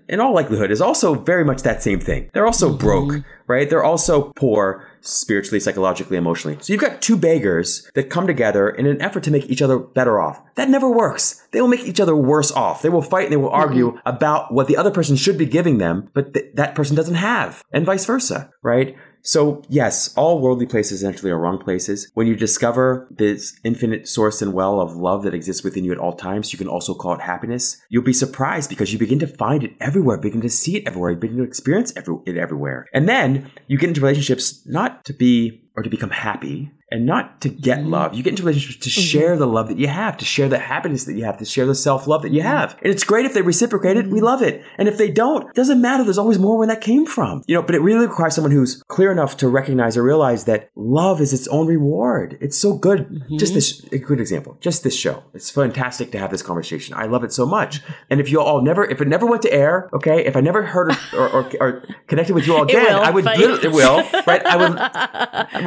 in all likelihood, is also very much that same thing. They're also broke, right? They're also poor, spiritually, psychologically, emotionally. So you've got two beggars that come together in an effort to make each other better off. That never works. They will make each other worse off. They will fight and they will argue about what the other person should be giving them, but that person doesn't have, and vice versa, right? So yes, all worldly places essentially are wrong places. When you discover this infinite source and well of love that exists within you at all times, you can also call it happiness. You'll be surprised because you begin to find it everywhere, begin to see it everywhere, begin to experience it everywhere. And then you get into relationships not to be or to become happy and not to get love. You get into relationships to share the love that you have, to share the happiness that you have, to share the self-love that you have. And it's great if they reciprocate it. We love it. And if they don't, it doesn't matter. There's always more where that came from. You know, but it really requires someone who's clear enough to recognize or realize that love is its own reward. It's so good. Just this, a good example, just this show. It's fantastic to have this conversation. I love it so much. And if you all if it never went to air, okay, if I never heard or connected with you all again,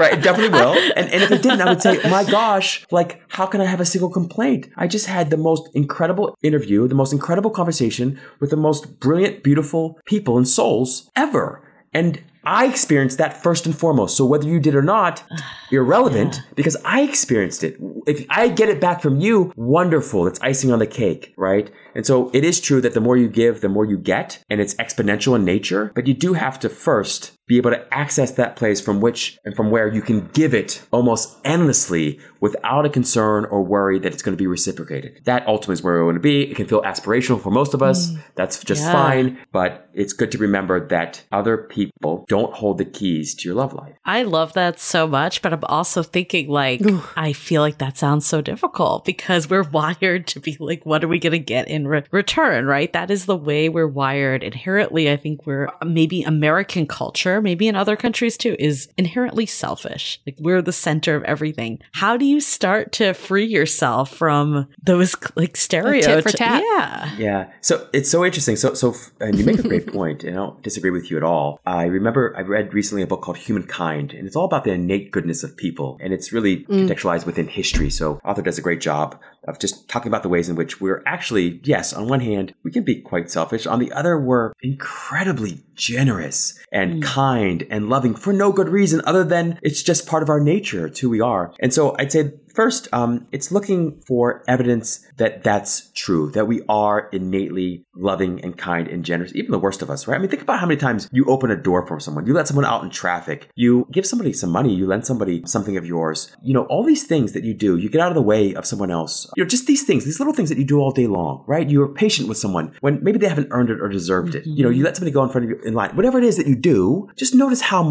Right, it definitely will. And if it didn't, I would say, my gosh, like, how can I have a single complaint? I just had the most incredible interview, the most incredible conversation with the most brilliant, beautiful people and souls ever. And I experienced that first and foremost. So whether you did or not, irrelevant, because I experienced it. If I get it back from you, wonderful. It's icing on the cake, right? And so it is true that the more you give, the more you get, and it's exponential in nature. But you do have to first be able to access that place from which and from where you can give it almost endlessly without a concern or worry that it's going to be reciprocated. That ultimately is where we want to be. It can feel aspirational for most of us. That's just fine. But it's good to remember that other people don't hold the keys to your love life. I love that so much. But I'm also thinking, like, I feel like that sounds so difficult because we're wired to be like, what are we going to get in return, right? That is the way we're wired inherently. I think we're maybe American culture, maybe in other countries too, is inherently selfish. Like, we're the center of everything. How do you start to free yourself from those like stereotypes? Yeah. So it's so interesting. So and you make a great point, and I don't disagree with you at all. I remember I read recently a book called Humankind, and it's all about the innate goodness of people. And it's really contextualized within history. So author does a great job of just talking about the ways in which we're actually, yes, on one hand, we can be quite selfish. On the other, we're incredibly generous and kind and loving for no good reason other than it's just part of our nature. It's who we are. And so I'd say first, it's looking for evidence that that's true, that we are innately loving and kind and generous, even the worst of us, right? I mean, think about how many times you open a door for someone, you let someone out in traffic, you give somebody some money, you lend somebody something of yours, you know, all these things that you do, you get out of the way of someone else, you know, just these things, these little things that you do all day long, right? You're patient with someone when maybe they haven't earned it or deserved it. You know, you let somebody go in front of you in line, whatever it is that you do, just notice how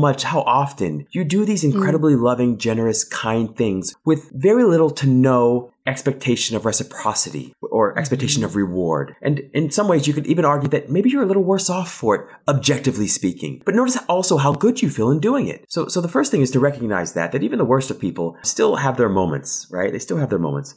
often you do these incredibly loving, generous, kind things with very little to no expectation of reciprocity or expectation of reward. And in some ways, you could even argue that maybe you're a little worse off for it, objectively speaking. But notice also how good you feel in doing it. So the first thing is to recognize that even the worst of people still have their moments, right? They still have their moments.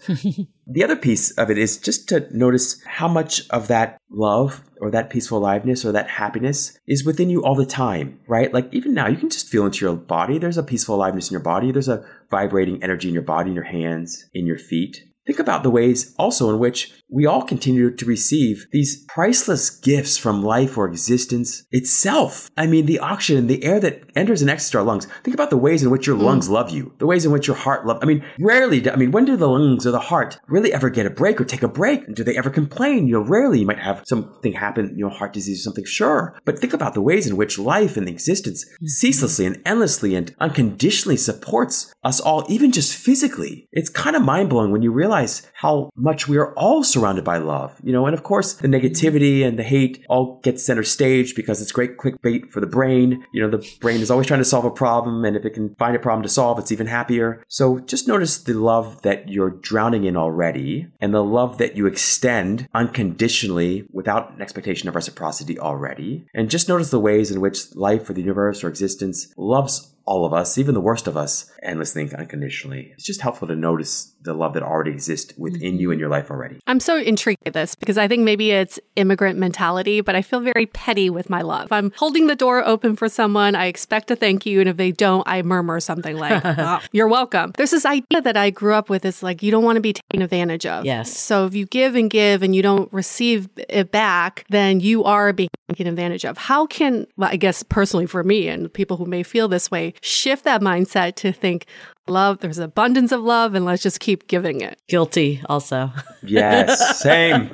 The other piece of it is just to notice how much of that love or that peaceful aliveness or that happiness is within you all the time, right? Like, even now, you can just feel into your body. There's a peaceful aliveness in your body. There's a vibrating energy in your body, in your hands, in your feet. Think about the ways also in which we all continue to receive these priceless gifts from life or existence itself. I mean, the oxygen, the air that enters and exits our lungs. Think about the ways in which your lungs love you, the ways in which your heart loves. I mean, when do the lungs or the heart really ever get a break or take a break? Do they ever complain? You know, rarely. You might have something happen, you know, heart disease or something, sure. But think about the ways in which life and existence ceaselessly and endlessly and unconditionally supports us all, even just physically. It's kind of mind-blowing when you realize how much we are all surrounded by love, you know, and of course the negativity and the hate all get center stage because it's great clickbait for the brain. You know, the brain is always trying to solve a problem, and if it can find a problem to solve, it's even happier. So just notice the love that you're drowning in already and the love that you extend unconditionally without an expectation of reciprocity already. And just notice the ways in which life or the universe or existence loves all of us, even the worst of us, and listening unconditionally. It's just helpful to notice the love that already exists within you and your life already. I'm so intrigued at this because I think maybe it's immigrant mentality, but I feel very petty with my love. If I'm holding the door open for someone, I expect a thank you. And if they don't, I murmur something like, oh, you're welcome. There's this idea that I grew up with. It's like, you don't want to be taken advantage of. Yes. So if you give and you don't receive it back, then you are being taken advantage of. How can, well, I guess personally for me and people who may feel this way, shift that mindset to think, love, there's abundance of love, and let's just keep giving it. Guilty also. Yes, same,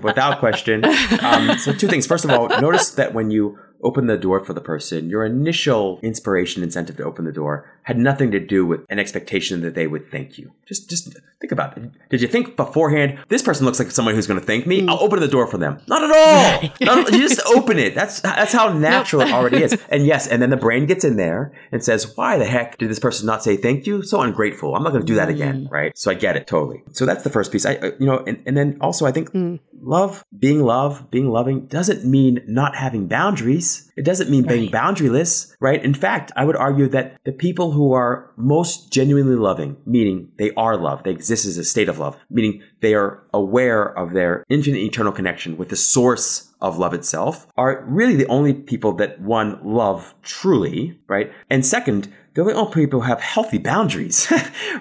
without question. So two things. First of all, notice that when you open the door for the person, your initial inspiration, incentive to open the door had nothing to do with an expectation that they would thank you. Just think about it. Did you think beforehand, this person looks like someone who's going to thank me? I'll open the door for them. Not at all. Right. You just open it. That's how natural it already is. And yes, and then the brain gets in there and says, why the heck did this person not say thank you? So ungrateful. I'm not going to do that again, right? So I get it totally. So that's the first piece. And then also I think love, being loving doesn't mean not having boundaries. It doesn't mean being boundaryless, right? In fact, I would argue that the people who are most genuinely loving, meaning they are love, they exist as a state of love, meaning they are aware of their infinite eternal connection with the source of love itself, are really the only people that, one, love truly, right? And second, they're the only people who have healthy boundaries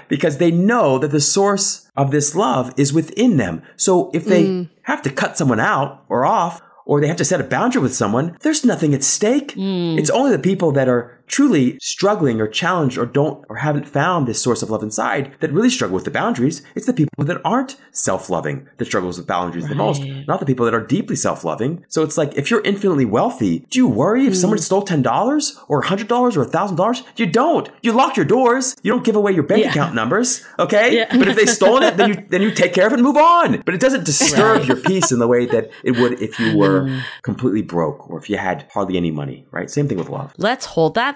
because they know that the source of this love is within them. So if they have to cut someone out or off, or they have to set a boundary with someone, there's nothing at stake. It's only the people that are truly struggling or challenged or don't or haven't found this source of love inside that really struggle with the boundaries. It's the people that aren't self-loving that struggles with boundaries the most, not the people that are deeply self-loving. So it's like, if you're infinitely wealthy, do you worry if someone stole $10 or $100 or $1,000? You don't. You lock your doors. You don't give away your bank account numbers. Okay. Yeah. But if they stole it, then you take care of it and move on. But it doesn't disturb your peace in the way that it would if you were completely broke or if you had hardly any money, right? Same thing with love. Let's hold that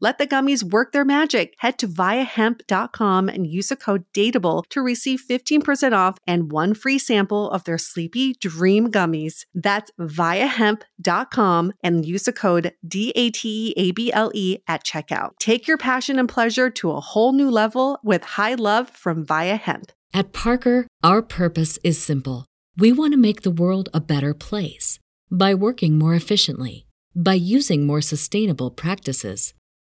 Let the gummies work their magic. Head to viahemp.com and use the code DATEABLE to receive 15% off and one free sample of their Sleepy Dream Gummies. That's viahemp.com and use the code DATEABLE at checkout. Take your passion and pleasure to a whole new level with High Love from Vaya Hemp. At Parker, our purpose is simple. We want to make the world a better place by working more efficiently, by using more sustainable practices,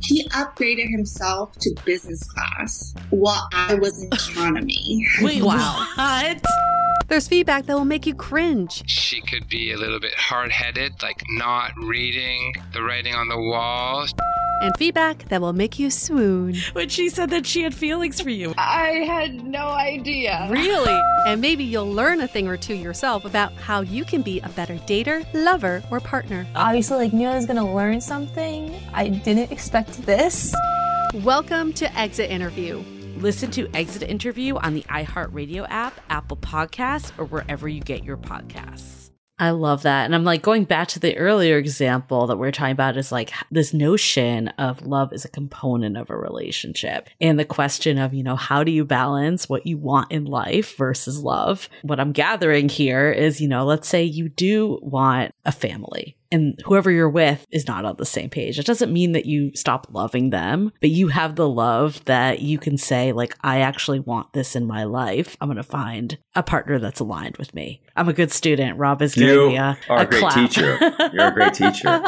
He upgraded himself to business class while I was in economy. Wait, wow. What? There's feedback that will make you cringe. She could be a little bit hard-headed, like not reading the writing on the wall. And feedback that will make you swoon. When she said that she had feelings for you. I had no idea. Really? And maybe you'll learn a thing or two yourself about how you can be a better dater, lover, or partner. Obviously, knew I was going to learn something. I didn't expect this. Welcome to Exit Interview. Listen to Exit Interview on the iHeartRadio app, Apple Podcasts, or wherever you get your podcasts. I love that. And I'm like going back to the earlier example that we were talking about is like this notion of love is a component of a relationship. And the question of, you know, how do you balance what you want in life versus love? What I'm gathering here is, you know, let's say you do want a family. And whoever you're with is not on the same page. It doesn't mean that you stop loving them, but you have the love that you can say, like, I actually want this in my life. I'm going to find a partner that's aligned with me. I'm a good student. Rob is giving me a great clap. Teacher. You're a great teacher.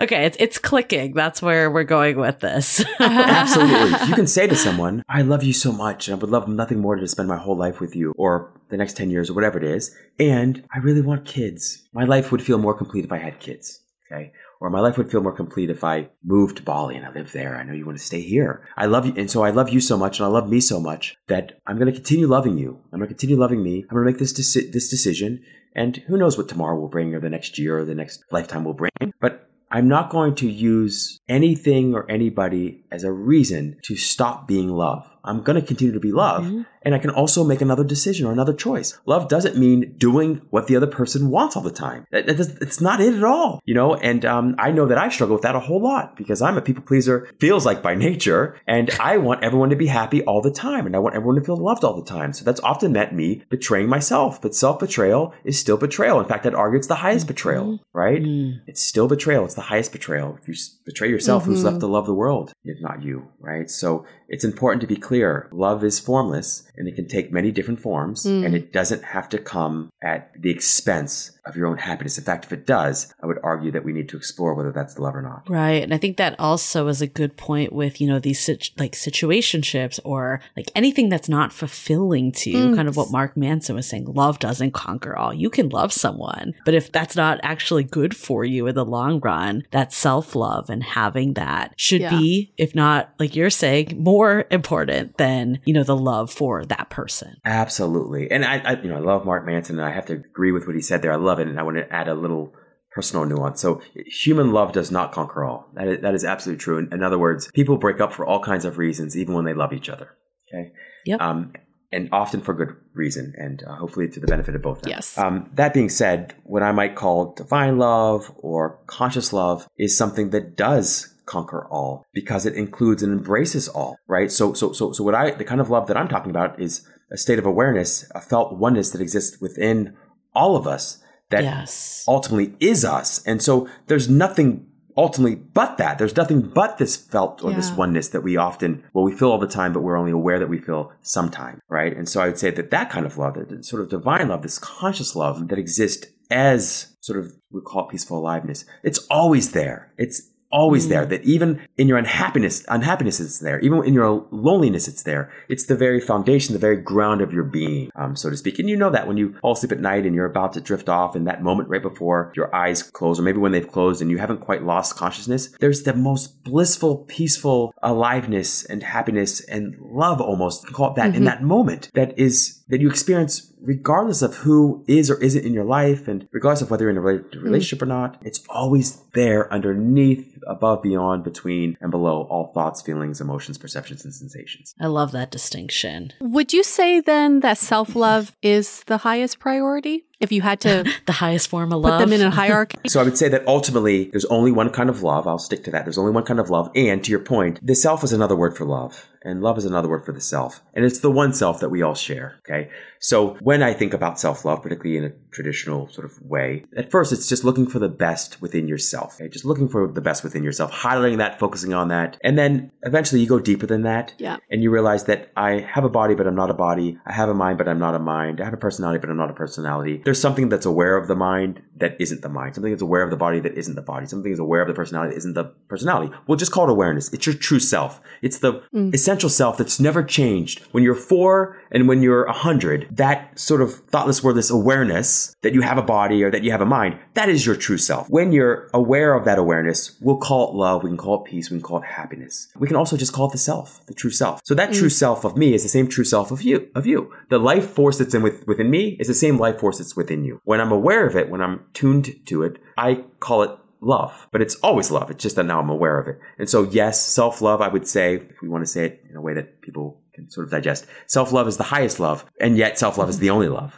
Okay, it's clicking. That's where we're going with this. Absolutely. You can say to someone, I love you so much, and I would love nothing more than to spend my whole life with you, or the next 10 years, or whatever it is. And I really want kids. My life would feel more complete if I had kids. Okay. Or my life would feel more complete if I moved to Bali and I live there. I know you want to stay here. I love you. And so I love you so much and I love me so much that I'm going to continue loving you. I'm going to continue loving me. I'm going to make this decision. And who knows what tomorrow will bring or the next year or the next lifetime will bring. But I'm not going to use anything or anybody as a reason to stop being love. I'm going to continue to be love. Mm-hmm. And I can also make another decision or another choice. Love doesn't mean doing what the other person wants all the time. It's not it at all, you know? And I know that I struggle with that a whole lot because I'm a people pleaser, feels like by nature. And I want everyone to be happy all the time. And I want everyone to feel loved all the time. So that's often meant me betraying myself. But self-betrayal is still betrayal. In fact, I'd argue it's the highest mm-hmm. betrayal, right? Mm-hmm. It's still betrayal. It's the highest betrayal. If you betray yourself, mm-hmm. who's left to love the world? If not you, right? So it's important to be clear. Love is formless. And it can take many different forms, and it doesn't have to come at the expense of your own happiness. In fact, if it does, I would argue that we need to explore whether that's love or not. Right. And I think that also is a good point with, you know, these situationships or like anything that's not fulfilling to you, kind of what Mark Manson was saying, love doesn't conquer all. You can love someone, but if that's not actually good for you in the long run, that self-love and having that should be, if not, like you're saying, more important than, you know, the love for that person. Absolutely. And I love Mark Manson and I have to agree with what he said there. I love it, and I want to add a little personal nuance. So human love does not conquer all. That is absolutely true. In other words, people break up for all kinds of reasons, even when they love each other. Okay. Yep. And often for good reason, and hopefully to the benefit of both of them. Yes. That being said, what I might call divine love or conscious love is something that does conquer all because it includes and embraces all, right? So the kind of love that I'm talking about is a state of awareness, a felt oneness that exists within all of us that ultimately is us. And so there's nothing ultimately but that. There's nothing but this felt or this oneness that we often, well, we feel all the time, but we're only aware that we feel sometime, right? And so I would say that kind of love, that sort of divine love, this conscious love that exists as sort of, we call it peaceful aliveness. It's always there. It's always there, that even in your unhappiness is there, even in your loneliness, it's there. It's the very foundation, the very ground of your being, so to speak. And you know that when you fall asleep at night and you're about to drift off, and that moment right before your eyes close, or maybe when they've closed and you haven't quite lost consciousness, there's the most blissful, peaceful aliveness and happiness and love, almost call it that, in that moment, that you experience regardless of who is or isn't in your life, and regardless of whether you're in a relationship or not. It's always there, underneath, above, beyond, between, and below all thoughts, feelings, emotions, perceptions, and sensations. I love that distinction. Would you say then that self-love is the highest priority? If you had to the highest form of love, put them in a hierarchy. So I would say that ultimately there's only one kind of love. I'll stick to that. There's only one kind of love. And to your point, the self is another word for love. And love is another word for the self. And it's the one self that we all share. Okay. So when I think about self-love, particularly in a traditional sort of way, at first it's just looking for the best within yourself. Okay? Just looking for the best within yourself, highlighting that, focusing on that. And then eventually you go deeper than that. Yeah. And you realize that I have a body, but I'm not a body. I have a mind, but I'm not a mind. I have a personality, but I'm not a personality. There's something that's aware of the mind that isn't the mind. Something that's aware of the body that isn't the body. Something that's aware of the personality that isn't the personality. We'll just call it awareness. It's your true self. It's the essential self that's never changed. When you're 4 and when you're 100, that sort of thoughtless, wordless awareness that you have a body or that you have a mind, that is your true self. When you're aware of that awareness, we'll call it love. We can call it peace. We can call it happiness. We can also just call it the self, the true self. So that true self of me is the same true self of you. The life force that's within me is the same life force that's within you. When I'm aware of it, when I'm tuned to it, I call it love, but it's always love. It's just that now I'm aware of it. And so yes, self-love, I would say, if we want to say it in a way that people can sort of digest, self-love is the highest love, and yet self-love is the only love.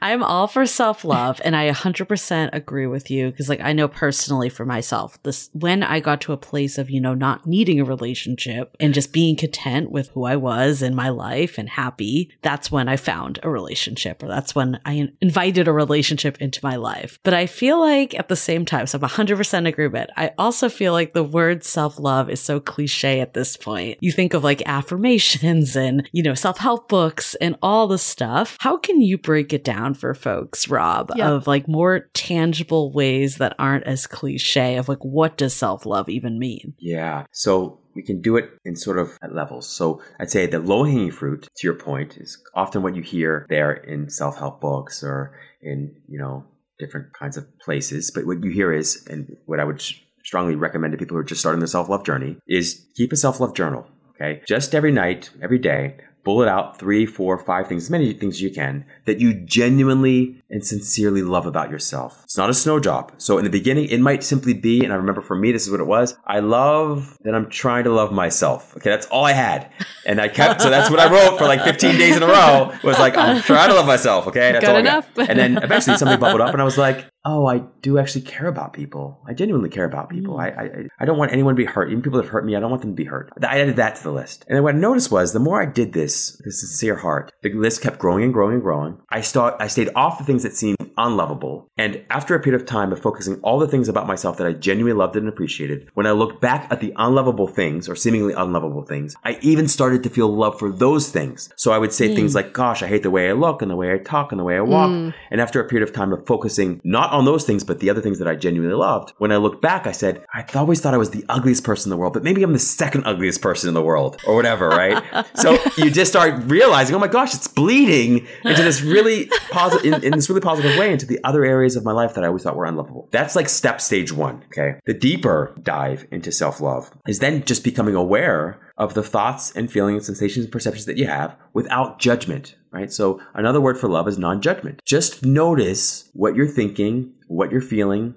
I'm all for self-love, and I 100% agree with you, because like I know personally for myself, this when I got to a place of, you know, not needing a relationship and just being content with who I was in my life and happy, that's when I found a relationship, or that's when I invited a relationship into my life. But I feel like at the same time, so I'm 100% agreement. I also feel like the word self-love is so cliche at this point. You think of like affirmation and, you know, self-help books and all the stuff. How can you break it down for folks, Rob, of like more tangible ways that aren't as cliche of like, what does self-love even mean? Yeah. So we can do it in sort of at levels. So I'd say the low-hanging fruit, to your point, is often what you hear there in self-help books or in, you know, different kinds of places. But what you hear is, and what I would strongly recommend to people who are just starting their self-love journey, is keep a self-love journal. Okay, just every night, every day, bullet out 3, 4, 5 things, as many things as you can, that you genuinely and sincerely love about yourself. It's not a snow job. So in the beginning, it might simply be, and I remember for me, this is what it was. I love that I'm trying to love myself. Okay, that's all I had. And I kept, so that's what I wrote for like 15 days in a row, was like, I'm trying to love myself. Okay, that's all I got. And then eventually something bubbled up and I was like, oh, I do actually care about people. I genuinely care about people. I don't want anyone to be hurt. Even people that hurt me, I don't want them to be hurt. I added that to the list. And then what I noticed was the more I did this with a sincere heart, the list kept growing and growing and growing. I stayed off the things that seemed unlovable. And after a period of time of focusing all the things about myself that I genuinely loved and appreciated, when I looked back at the unlovable things or seemingly unlovable things, I even started to feel love for those things. So I would say things like, gosh, I hate the way I look and the way I talk and the way I walk. And after a period of time of focusing not on those things, but the other things that I genuinely loved, when I looked back, I said, I always thought I was the ugliest person in the world, but maybe I'm the second ugliest person in the world or whatever, right? So you just start realizing, oh my gosh, it's bleeding into this really positive, in this really positive way into the other areas of my life that I always thought were unlovable. That's like stage 1, okay? The deeper dive into self-love is then just becoming aware of the thoughts and feelings, sensations and perceptions that you have without judgment, right? So another word for love is non-judgment. Just notice what you're thinking, what you're feeling,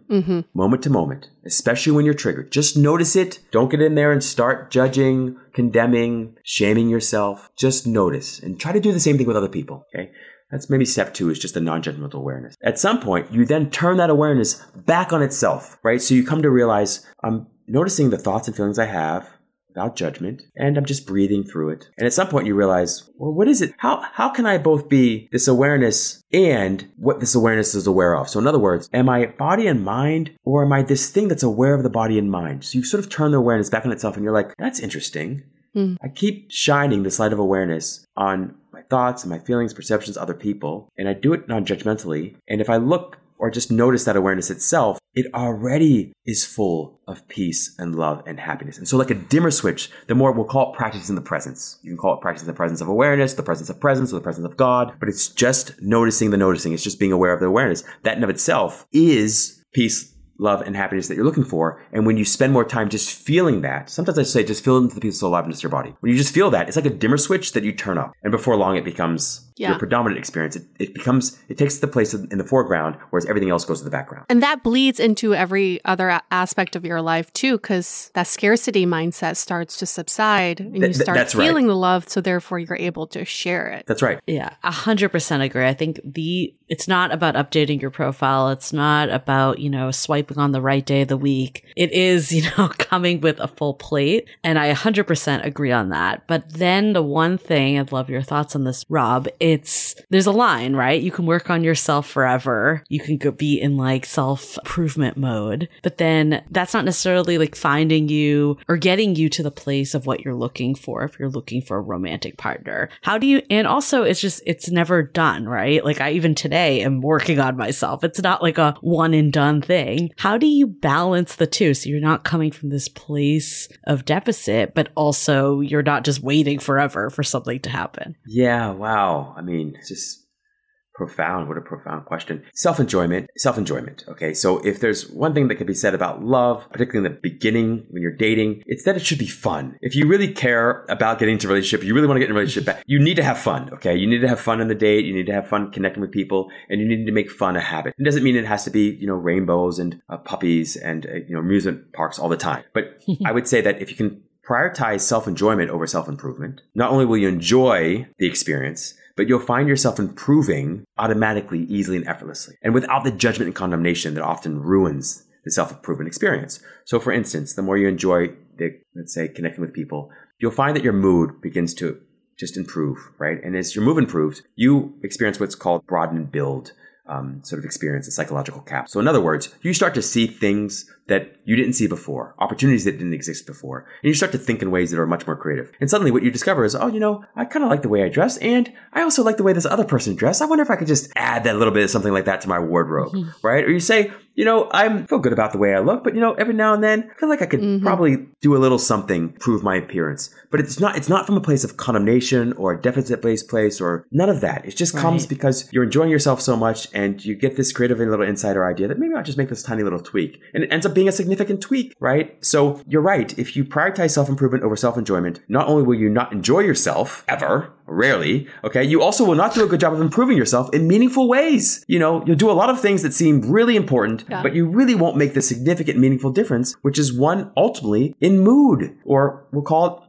moment to moment, especially when you're triggered. Just notice it. Don't get in there and start judging, condemning, shaming yourself. Just notice and try to do the same thing with other people, okay? That's maybe step 2 is just the non-judgmental awareness. At some point, you then turn that awareness back on itself, right? So you come to realize I'm noticing the thoughts and feelings I have without judgment, and I'm just breathing through it. And at some point you realize, well, what is it? How can I both be this awareness and what this awareness is aware of? So in other words, am I body and mind, or am I this thing that's aware of the body and mind? So you sort of turn the awareness back on itself and you're like, that's interesting. I keep shining this light of awareness on my thoughts and my feelings, perceptions, other people, and I do it non-judgmentally. And if I look or just notice that awareness itself, it already is full of peace and love and happiness. And so like a dimmer switch, the more we'll call it practicing the presence. You can call it practicing the presence of awareness, the presence of presence, or the presence of God. But it's just noticing the noticing. It's just being aware of the awareness. That in of itself is peace, love, and happiness that you're looking for. And when you spend more time just feeling that, sometimes I say just feel into the peace of aliveness of your body. When you just feel that, it's like a dimmer switch that you turn up. And before long, it becomes... your predominant experience. It takes the place in the foreground, whereas everything else goes to the background. And that bleeds into every other aspect of your life too, because that scarcity mindset starts to subside and you start feeling the love. So therefore you're able to share it. That's right. Yeah. 100% agree. I think it's not about updating your profile. It's not about, swiping on the right day of the week. It is, coming with a full plate. And I 100% agree on that. But then the one thing, I'd love your thoughts on this, Rob, there's a line, right? You can work on yourself forever. You can be in like self-improvement mode, but then that's not necessarily like finding you or getting you to the place of what you're looking for. If you're looking for a romantic partner, and also it's never done, right? Like I even today am working on myself. It's not like a one and done thing. How do you balance the two? So you're not coming from this place of deficit, but also you're not just waiting forever for something to happen. Yeah. Wow. I mean, it's just profound. What a profound question. Self-enjoyment. Okay. So if there's one thing that can be said about love, particularly in the beginning when you're dating, it's that it should be fun. If you really care about getting into a relationship, you really want to get in a relationship back, you need to have fun. Okay. You need to have fun on the date. You need to have fun connecting with people, and you need to make fun a habit. It doesn't mean it has to be, rainbows and puppies and, amusement parks all the time. But I would say that if you can prioritize self-enjoyment over self-improvement, not only will you enjoy the experience, but you'll find yourself improving automatically, easily, and effortlessly, and without the judgment and condemnation that often ruins the self-improvement experience. So for instance, the more you enjoy, let's say, connecting with people, you'll find that your mood begins to just improve, right? And as your mood improves, you experience what's called broaden and build sort of experience, a psychological cap. So in other words, you start to see things that you didn't see before, opportunities that didn't exist before. And you start to think in ways that are much more creative. And suddenly what you discover is, I kind of like the way I dress. And I also like the way this other person dressed. I wonder if I could just add that little bit of something like that to my wardrobe, right? Or you say, you know, I feel good about the way I look, but, you know, every now and then I feel like I could probably do a little something, improve my appearance. But it's not from a place of condemnation or a deficit-based place or none of that. It just comes because you're enjoying yourself so much and you get this creative little insider idea that maybe I'll just make this tiny little tweak. And it ends up being a significant tweak, right? So you're right. If you prioritize self-improvement over self-enjoyment, not only will you not enjoy yourself ever, rarely, okay, you also will not do a good job of improving yourself in meaningful ways. You know, you'll do a lot of things that seem really important, but you really won't make the significant, meaningful difference, which is one ultimately in mood, or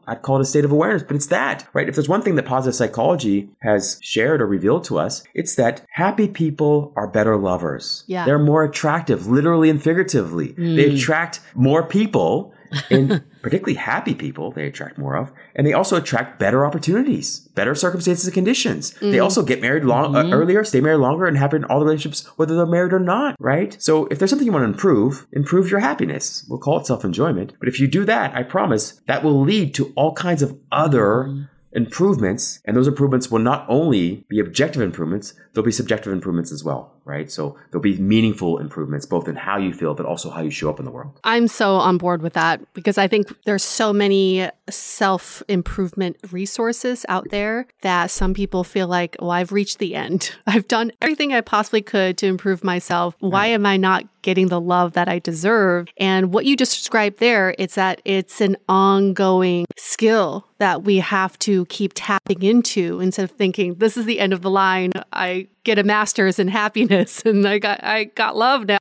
I'd call it a state of awareness, but it's that, right? If there's one thing that positive psychology has shared or revealed to us, it's that happy people are better lovers. Yeah. They're more attractive, literally and figuratively. They attract more people. And particularly happy people, they attract more of. And they also attract better opportunities, better circumstances and conditions. They also get married earlier, stay married longer, and happy in all the relationships, whether they're married or not, right? So if there's something you want to improve your happiness. We'll call it self-enjoyment. But if you do that, I promise that will lead to all kinds of other improvements. And those improvements will not only be objective improvements, they'll be subjective improvements as well. Right? So there'll be meaningful improvements, both in how you feel, but also how you show up in the world. I'm so on board with that because I think there's so many self-improvement resources out there that some people feel like, well, I've reached the end. I've done everything I possibly could to improve myself. Why am I not getting the love that I deserve? And what you just described there, it's that it's an ongoing skill that we have to keep tapping into instead of thinking, this is the end of the line. I get a master's in happiness and I got love now.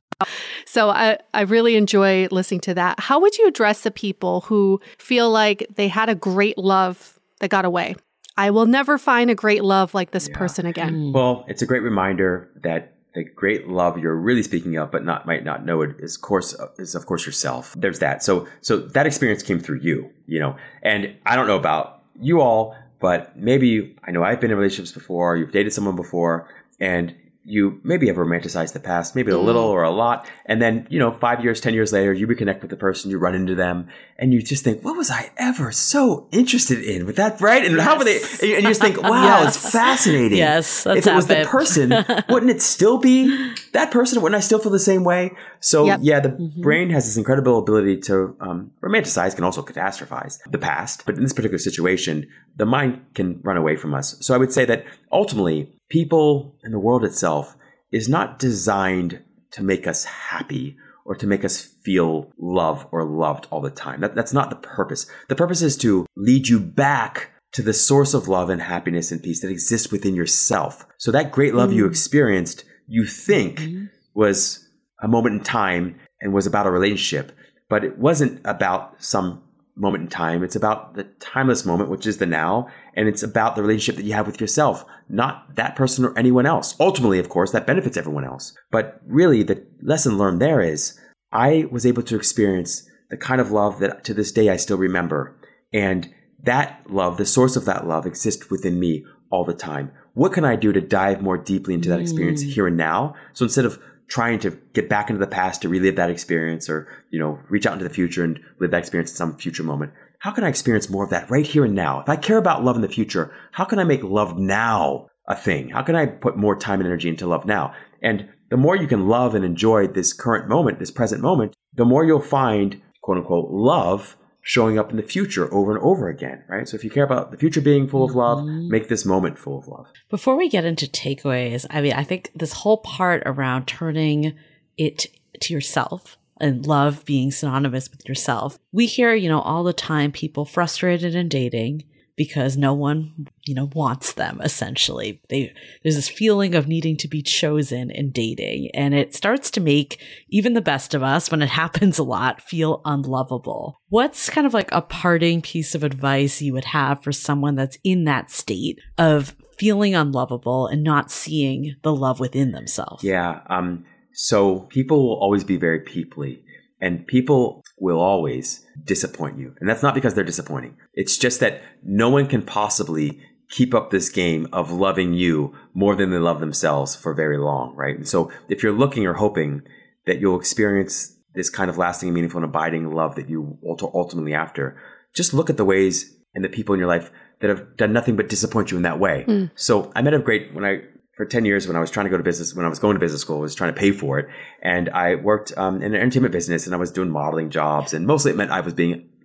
So I really enjoy listening to that. How would you address the people who feel like they had a great love that got away? I will never find a great love like this person again. Well, it's a great reminder that the great love you're really speaking of, but might not know it, is of course yourself. There's that. So that experience came through you, you know, and I don't know about you all, but maybe I know I've been in relationships before, you've dated someone before, and you maybe have romanticized the past, maybe a little or a lot. And then, you know, 5 years, 10 years later, you reconnect with the person, you run into them, and you just think, what was I ever so interested in with that, right? And how were they? And you just think, wow, it's fascinating. Yes, that's happened. If it was the person, wouldn't it still be that person? Wouldn't I still feel the same way? So the brain has this incredible ability to romanticize, can also catastrophize the past. But in this particular situation, the mind can run away from us. So I would say that ultimately, people and the world itself is not designed to make us happy or to make us feel love or loved all the time. That's not the purpose. The purpose is to lead you back to the source of love and happiness and peace that exists within yourself. So that great love you experienced, you think was a moment in time and was about a relationship, but it wasn't about some moment in time. It's about the timeless moment, which is the now. And it's about the relationship that you have with yourself, not that person or anyone else. Ultimately, of course, that benefits everyone else. But really, the lesson learned there is I was able to experience the kind of love that to this day I still remember. And that love, the source of that love, exists within me all the time. What can I do to dive more deeply into that experience here and now? So instead of trying to get back into the past to relive that experience or, you know, reach out into the future and live that experience at some future moment. How can I experience more of that right here and now? If I care about love in the future, how can I make love now a thing? How can I put more time and energy into love now? And the more you can love and enjoy this current moment, this present moment, the more you'll find, quote unquote, love showing up in the future over and over again, right? So if you care about the future being full of love, make this moment full of love. Before we get into takeaways, I mean, I think this whole part around turning it to yourself and love being synonymous with yourself, we hear, you know, all the time people frustrated in dating because no one, you know, wants them, essentially. There's this feeling of needing to be chosen in dating. And it starts to make even the best of us, when it happens a lot, feel unlovable. What's kind of like a parting piece of advice you would have for someone that's in that state of feeling unlovable and not seeing the love within themselves? Yeah. So people will always be very peoply. And people will always disappoint you. And that's not because they're disappointing. It's just that no one can possibly keep up this game of loving you more than they love themselves for very long, right? And so if you're looking or hoping that you'll experience this kind of lasting, meaningful, and abiding love that you ultimately after, just look at the ways and the people in your life that have done nothing but disappoint you in that way. So I met a great, when I for 10 years when I was trying to go to business, when I was going to business school, I was trying to pay for it. And I worked in an entertainment business, and I was doing modeling jobs, and mostly it meant I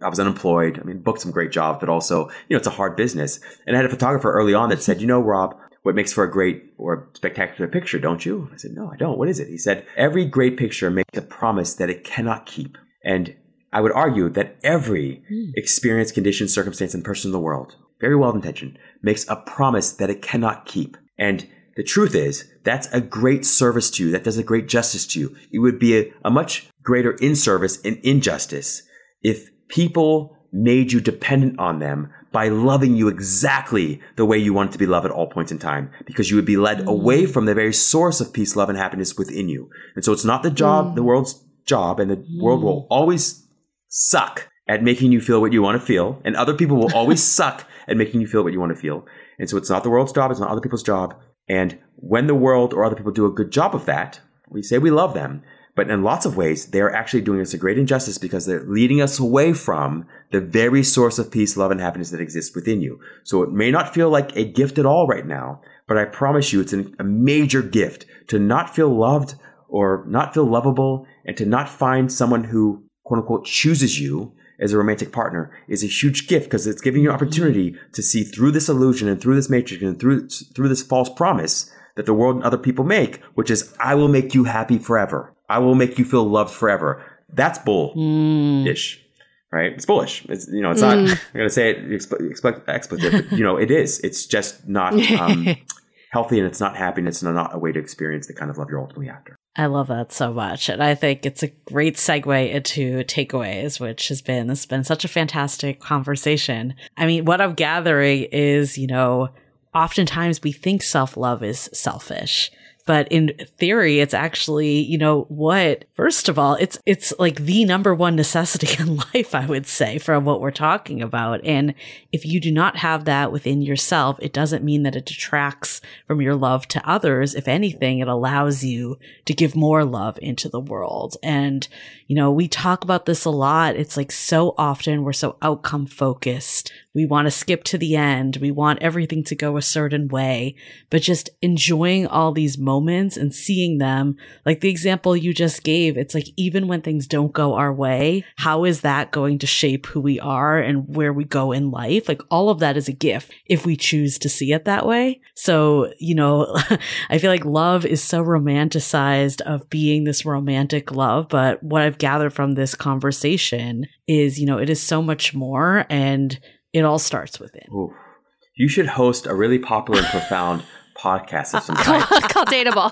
was unemployed. I mean, booked some great jobs, but also, you know, it's a hard business. And I had a photographer early on that said, you know, Rob, what makes for a great or spectacular picture, don't you? I said, no, I don't. What is it? He said, every great picture makes a promise that it cannot keep. And I would argue that every experience, condition, circumstance, and person in the world, very well-intentioned, makes a promise that it cannot keep. And the truth is, that's a great service to you. That does a great justice to you. It would be a much greater in-service and injustice if people made you dependent on them by loving you exactly the way you wanted to be loved at all points in time, because you would be led away from the very source of peace, love, and happiness within you. And so it's not the job, the world's job, and the world will always suck at making you feel what you want to feel, and other people will always suck at making you feel what you want to feel. And so it's not the world's job, it's not other people's job. And when the world or other people do a good job of that, we say we love them. But in lots of ways, they are actually doing us a great injustice because they're leading us away from the very source of peace, love, and happiness that exists within you. So it may not feel like a gift at all right now, but I promise you it's a major gift to not feel loved or not feel lovable, and to not find someone who, quote unquote, chooses you as a romantic partner is a huge gift, because it's giving you an opportunity to see through this illusion and through this matrix and through this false promise that the world and other people make, which is, I will make you happy forever. I will make you feel loved forever. That's bullish, right? It's bullish. It's, you know, it's not, I'm going to say it explicit, but, you know, it is. It's just not healthy, and it's not happy, and it's not a way to experience the kind of love you're ultimately after. I love that so much. And I think it's a great segue into takeaways, which has been such a fantastic conversation. I mean, what I'm gathering is, you know, oftentimes we think self-love is selfish. But in theory, it's actually, you know what, first of all, it's like the number one necessity in life, I would say, from what we're talking about. And if you do not have that within yourself, it doesn't mean that it detracts from your love to others. If anything, it allows you to give more love into the world. And, you know, we talk about this a lot. It's like so often we're so outcome focused. We want to skip to the end. We want everything to go a certain way, but just enjoying all these moments and seeing them, like the example you just gave, it's like even when things don't go our way, how is that going to shape who we are and where we go in life? Like all of that is a gift if we choose to see it that way. So, you know, I feel like love is so romanticized of being this romantic love, but what I've gathered from this conversation is, you know, it is so much more, and it all starts with it. Ooh. You should host a really popular and profound podcast of some kind. Called Dateable.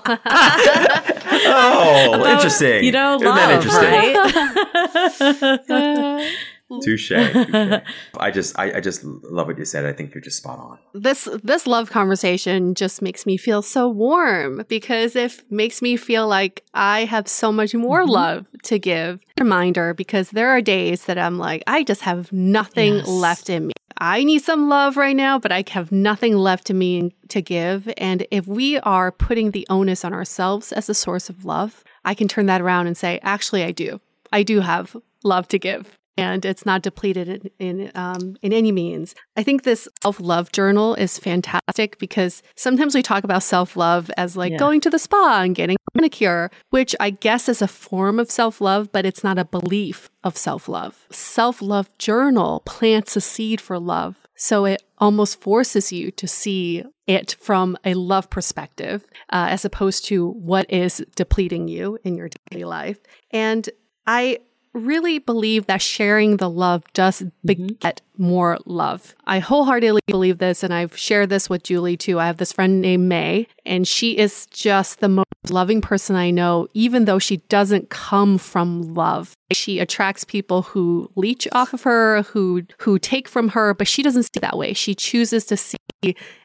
Oh, about, interesting. You know, isn't love, that interesting? Right? Touche. I just love what you said. I think you're just spot on. This love conversation just makes me feel so warm, because it makes me feel like I have so much more love to give. Reminder, because there are days that I'm like, I just have nothing left in me. I need some love right now, but I have nothing left to me to give. And if we are putting the onus on ourselves as a source of love, I can turn that around and say, actually, I do. I do have love to give. And it's not depleted in any means. I think this self-love journal is fantastic, because sometimes we talk about self-love as like going to the spa and getting a manicure, which I guess is a form of self-love, but it's not a belief of self-love. Self-love journal plants a seed for love. So it almost forces you to see it from a love perspective, as opposed to what is depleting you in your daily life. And I really believe that sharing the love does beget more love. I wholeheartedly believe this, and I've shared this with Julie too. I have this friend named May, and she is just the most loving person I know, even though she doesn't come from love. She attracts people who leech off of her, who take from her, but she doesn't see that way. She chooses to see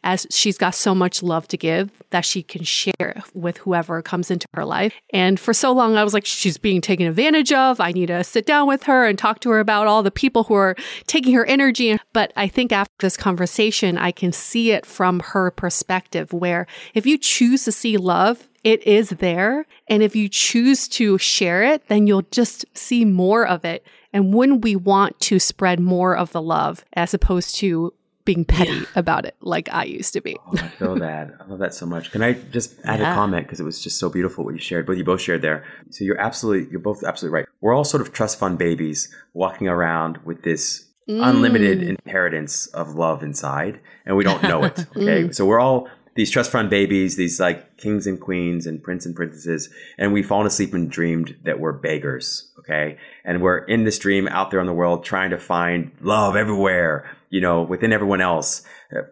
as she's got so much love to give that she can share with whoever comes into her life. And for so long, I was like, she's being taken advantage of. I need to sit down with her and talk to her about all the people who are taking her energy. But I think after this conversation, I can see it from her perspective, where if you choose to see love, it is there. And if you choose to share it, then you'll just see more of it. And wouldn't we want to spread more of the love as opposed to being petty about it like I used to be. Oh, I feel that. I love that so much. Can I just add a comment? Because it was just so beautiful what you shared, what you both shared there. So you're both absolutely right. We're all sort of trust fund babies walking around with this unlimited inheritance of love inside, and we don't know it. Okay. So we're all these trust fund babies, these like kings and queens and prince and princesses, and we've fallen asleep and dreamed that we're beggars. Okay. And we're in this dream out there in the world trying to find love everywhere, you know, within everyone else,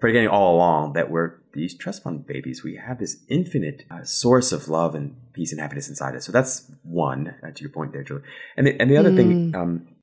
forgetting all along that we're these trust fund babies. We have this infinite source of love and peace and happiness inside us. So that's one, to your point there, Julie. And the other thing,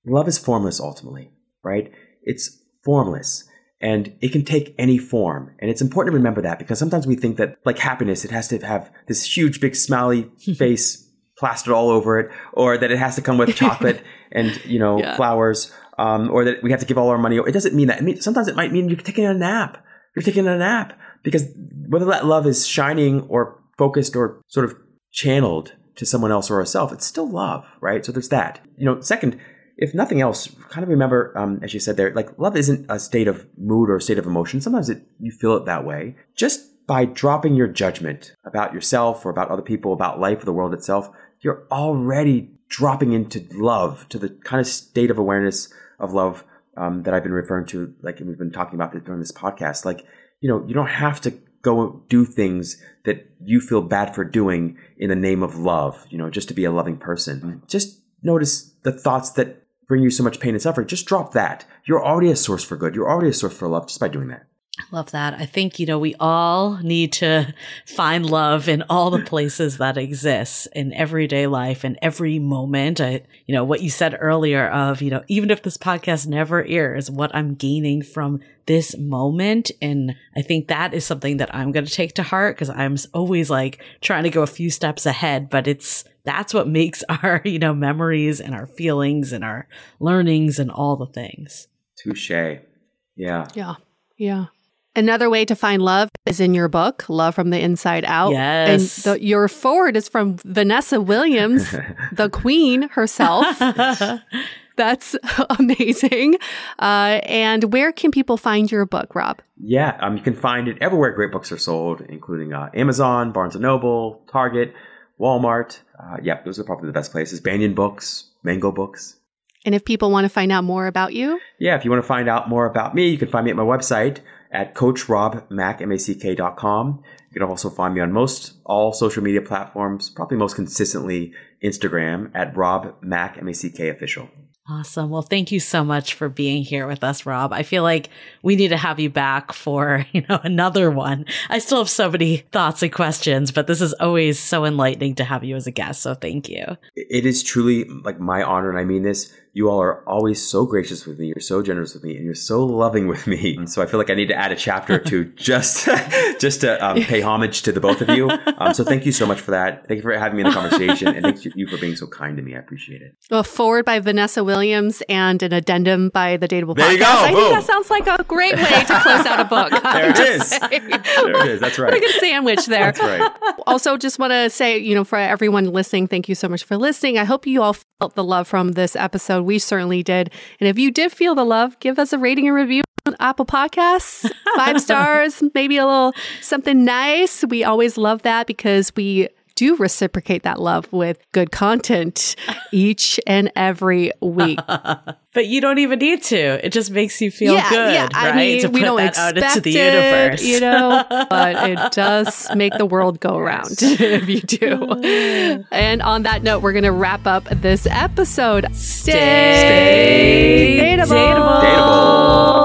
love is formless ultimately, right? It's formless. And it can take any form. And it's important to remember that, because sometimes we think that like happiness, it has to have this huge, big, smiley face plastered all over it, or that it has to come with chocolate and, you know, flowers, or that we have to give all our money. It doesn't mean that. I mean, sometimes it might mean you're taking a nap. You're taking a nap, because whether that love is shining or focused or sort of channeled to someone else or herself, it's still love, right? So there's that. You know, second, if nothing else, kind of remember, as you said there, like love isn't a state of mood or a state of emotion. Sometimes you feel it that way. Just by dropping your judgment about yourself or about other people, about life or the world itself, you're already dropping into love, to the kind of state of awareness of love that I've been referring to, like we've been talking about during this podcast. Like, you know, you don't have to go do things that you feel bad for doing in the name of love, you know, just to be a loving person. Mm-hmm. Just notice the thoughts that bring you so much pain and suffering. Just drop that. You're already a source for good. You're already a source for love just by doing that. I love that. I think, you know, we all need to find love in all the places that exists in everyday life and every moment. You know, what you said earlier of, you know, even if this podcast never airs, what I'm gaining from this moment. And I think that is something that I'm going to take to heart, because I'm always like trying to go a few steps ahead, but that's what makes our, you know, memories and our feelings and our learnings and all the things. Touché. Yeah. Yeah. Yeah. Another way to find love is in your book, Love from the Inside Out. Yes. And your foreword is from Vanessa Williams, the queen herself. That's amazing. And where can people find your book, Rob? Yeah. You can find it everywhere great books are sold, including Amazon, Barnes & Noble, Target, Walmart. Those are probably the best places. Banyan Books, Mango Books. And if people want to find out more about you? Yeah, if you want to find out more about me, you can find me at my website at coachrobmack.com. You can also find me on all social media platforms, probably most consistently Instagram at robmackofficial. Awesome. Well, thank you so much for being here with us, Rob. I feel like we need to have you back for, you know, another one. I still have so many thoughts and questions, but this is always so enlightening to have you as a guest. So thank you. It is truly like my honor. And I mean this, you all are always so gracious with me. You're so generous with me, and you're so loving with me. And so I feel like I need to add a chapter or two just to pay homage to the both of you. So thank you so much for that. Thank you for having me in the conversation. And thank you for being so kind to me. I appreciate it. Well, forward by Vanessa Williams and an addendum by the Dateable Podcast. There you go. I think that sounds like a great way to close out a book. There it is. That's right. Like a sandwich there. That's right. Also, just want to say, you know, for everyone listening, thank you so much for listening. I hope you all felt the love from this episode. We certainly did. And if you did feel the love, give us a rating and review on Apple Podcasts. 5 stars, maybe a little something nice. We always love that, because we do reciprocate that love with good content each and every week. But you don't even need to. It just makes you feel good, right? I mean, to put that out into the universe. You know, but it does make the world go round if you do. And on that note, we're going to wrap up this episode. Stay dateable. Dateable.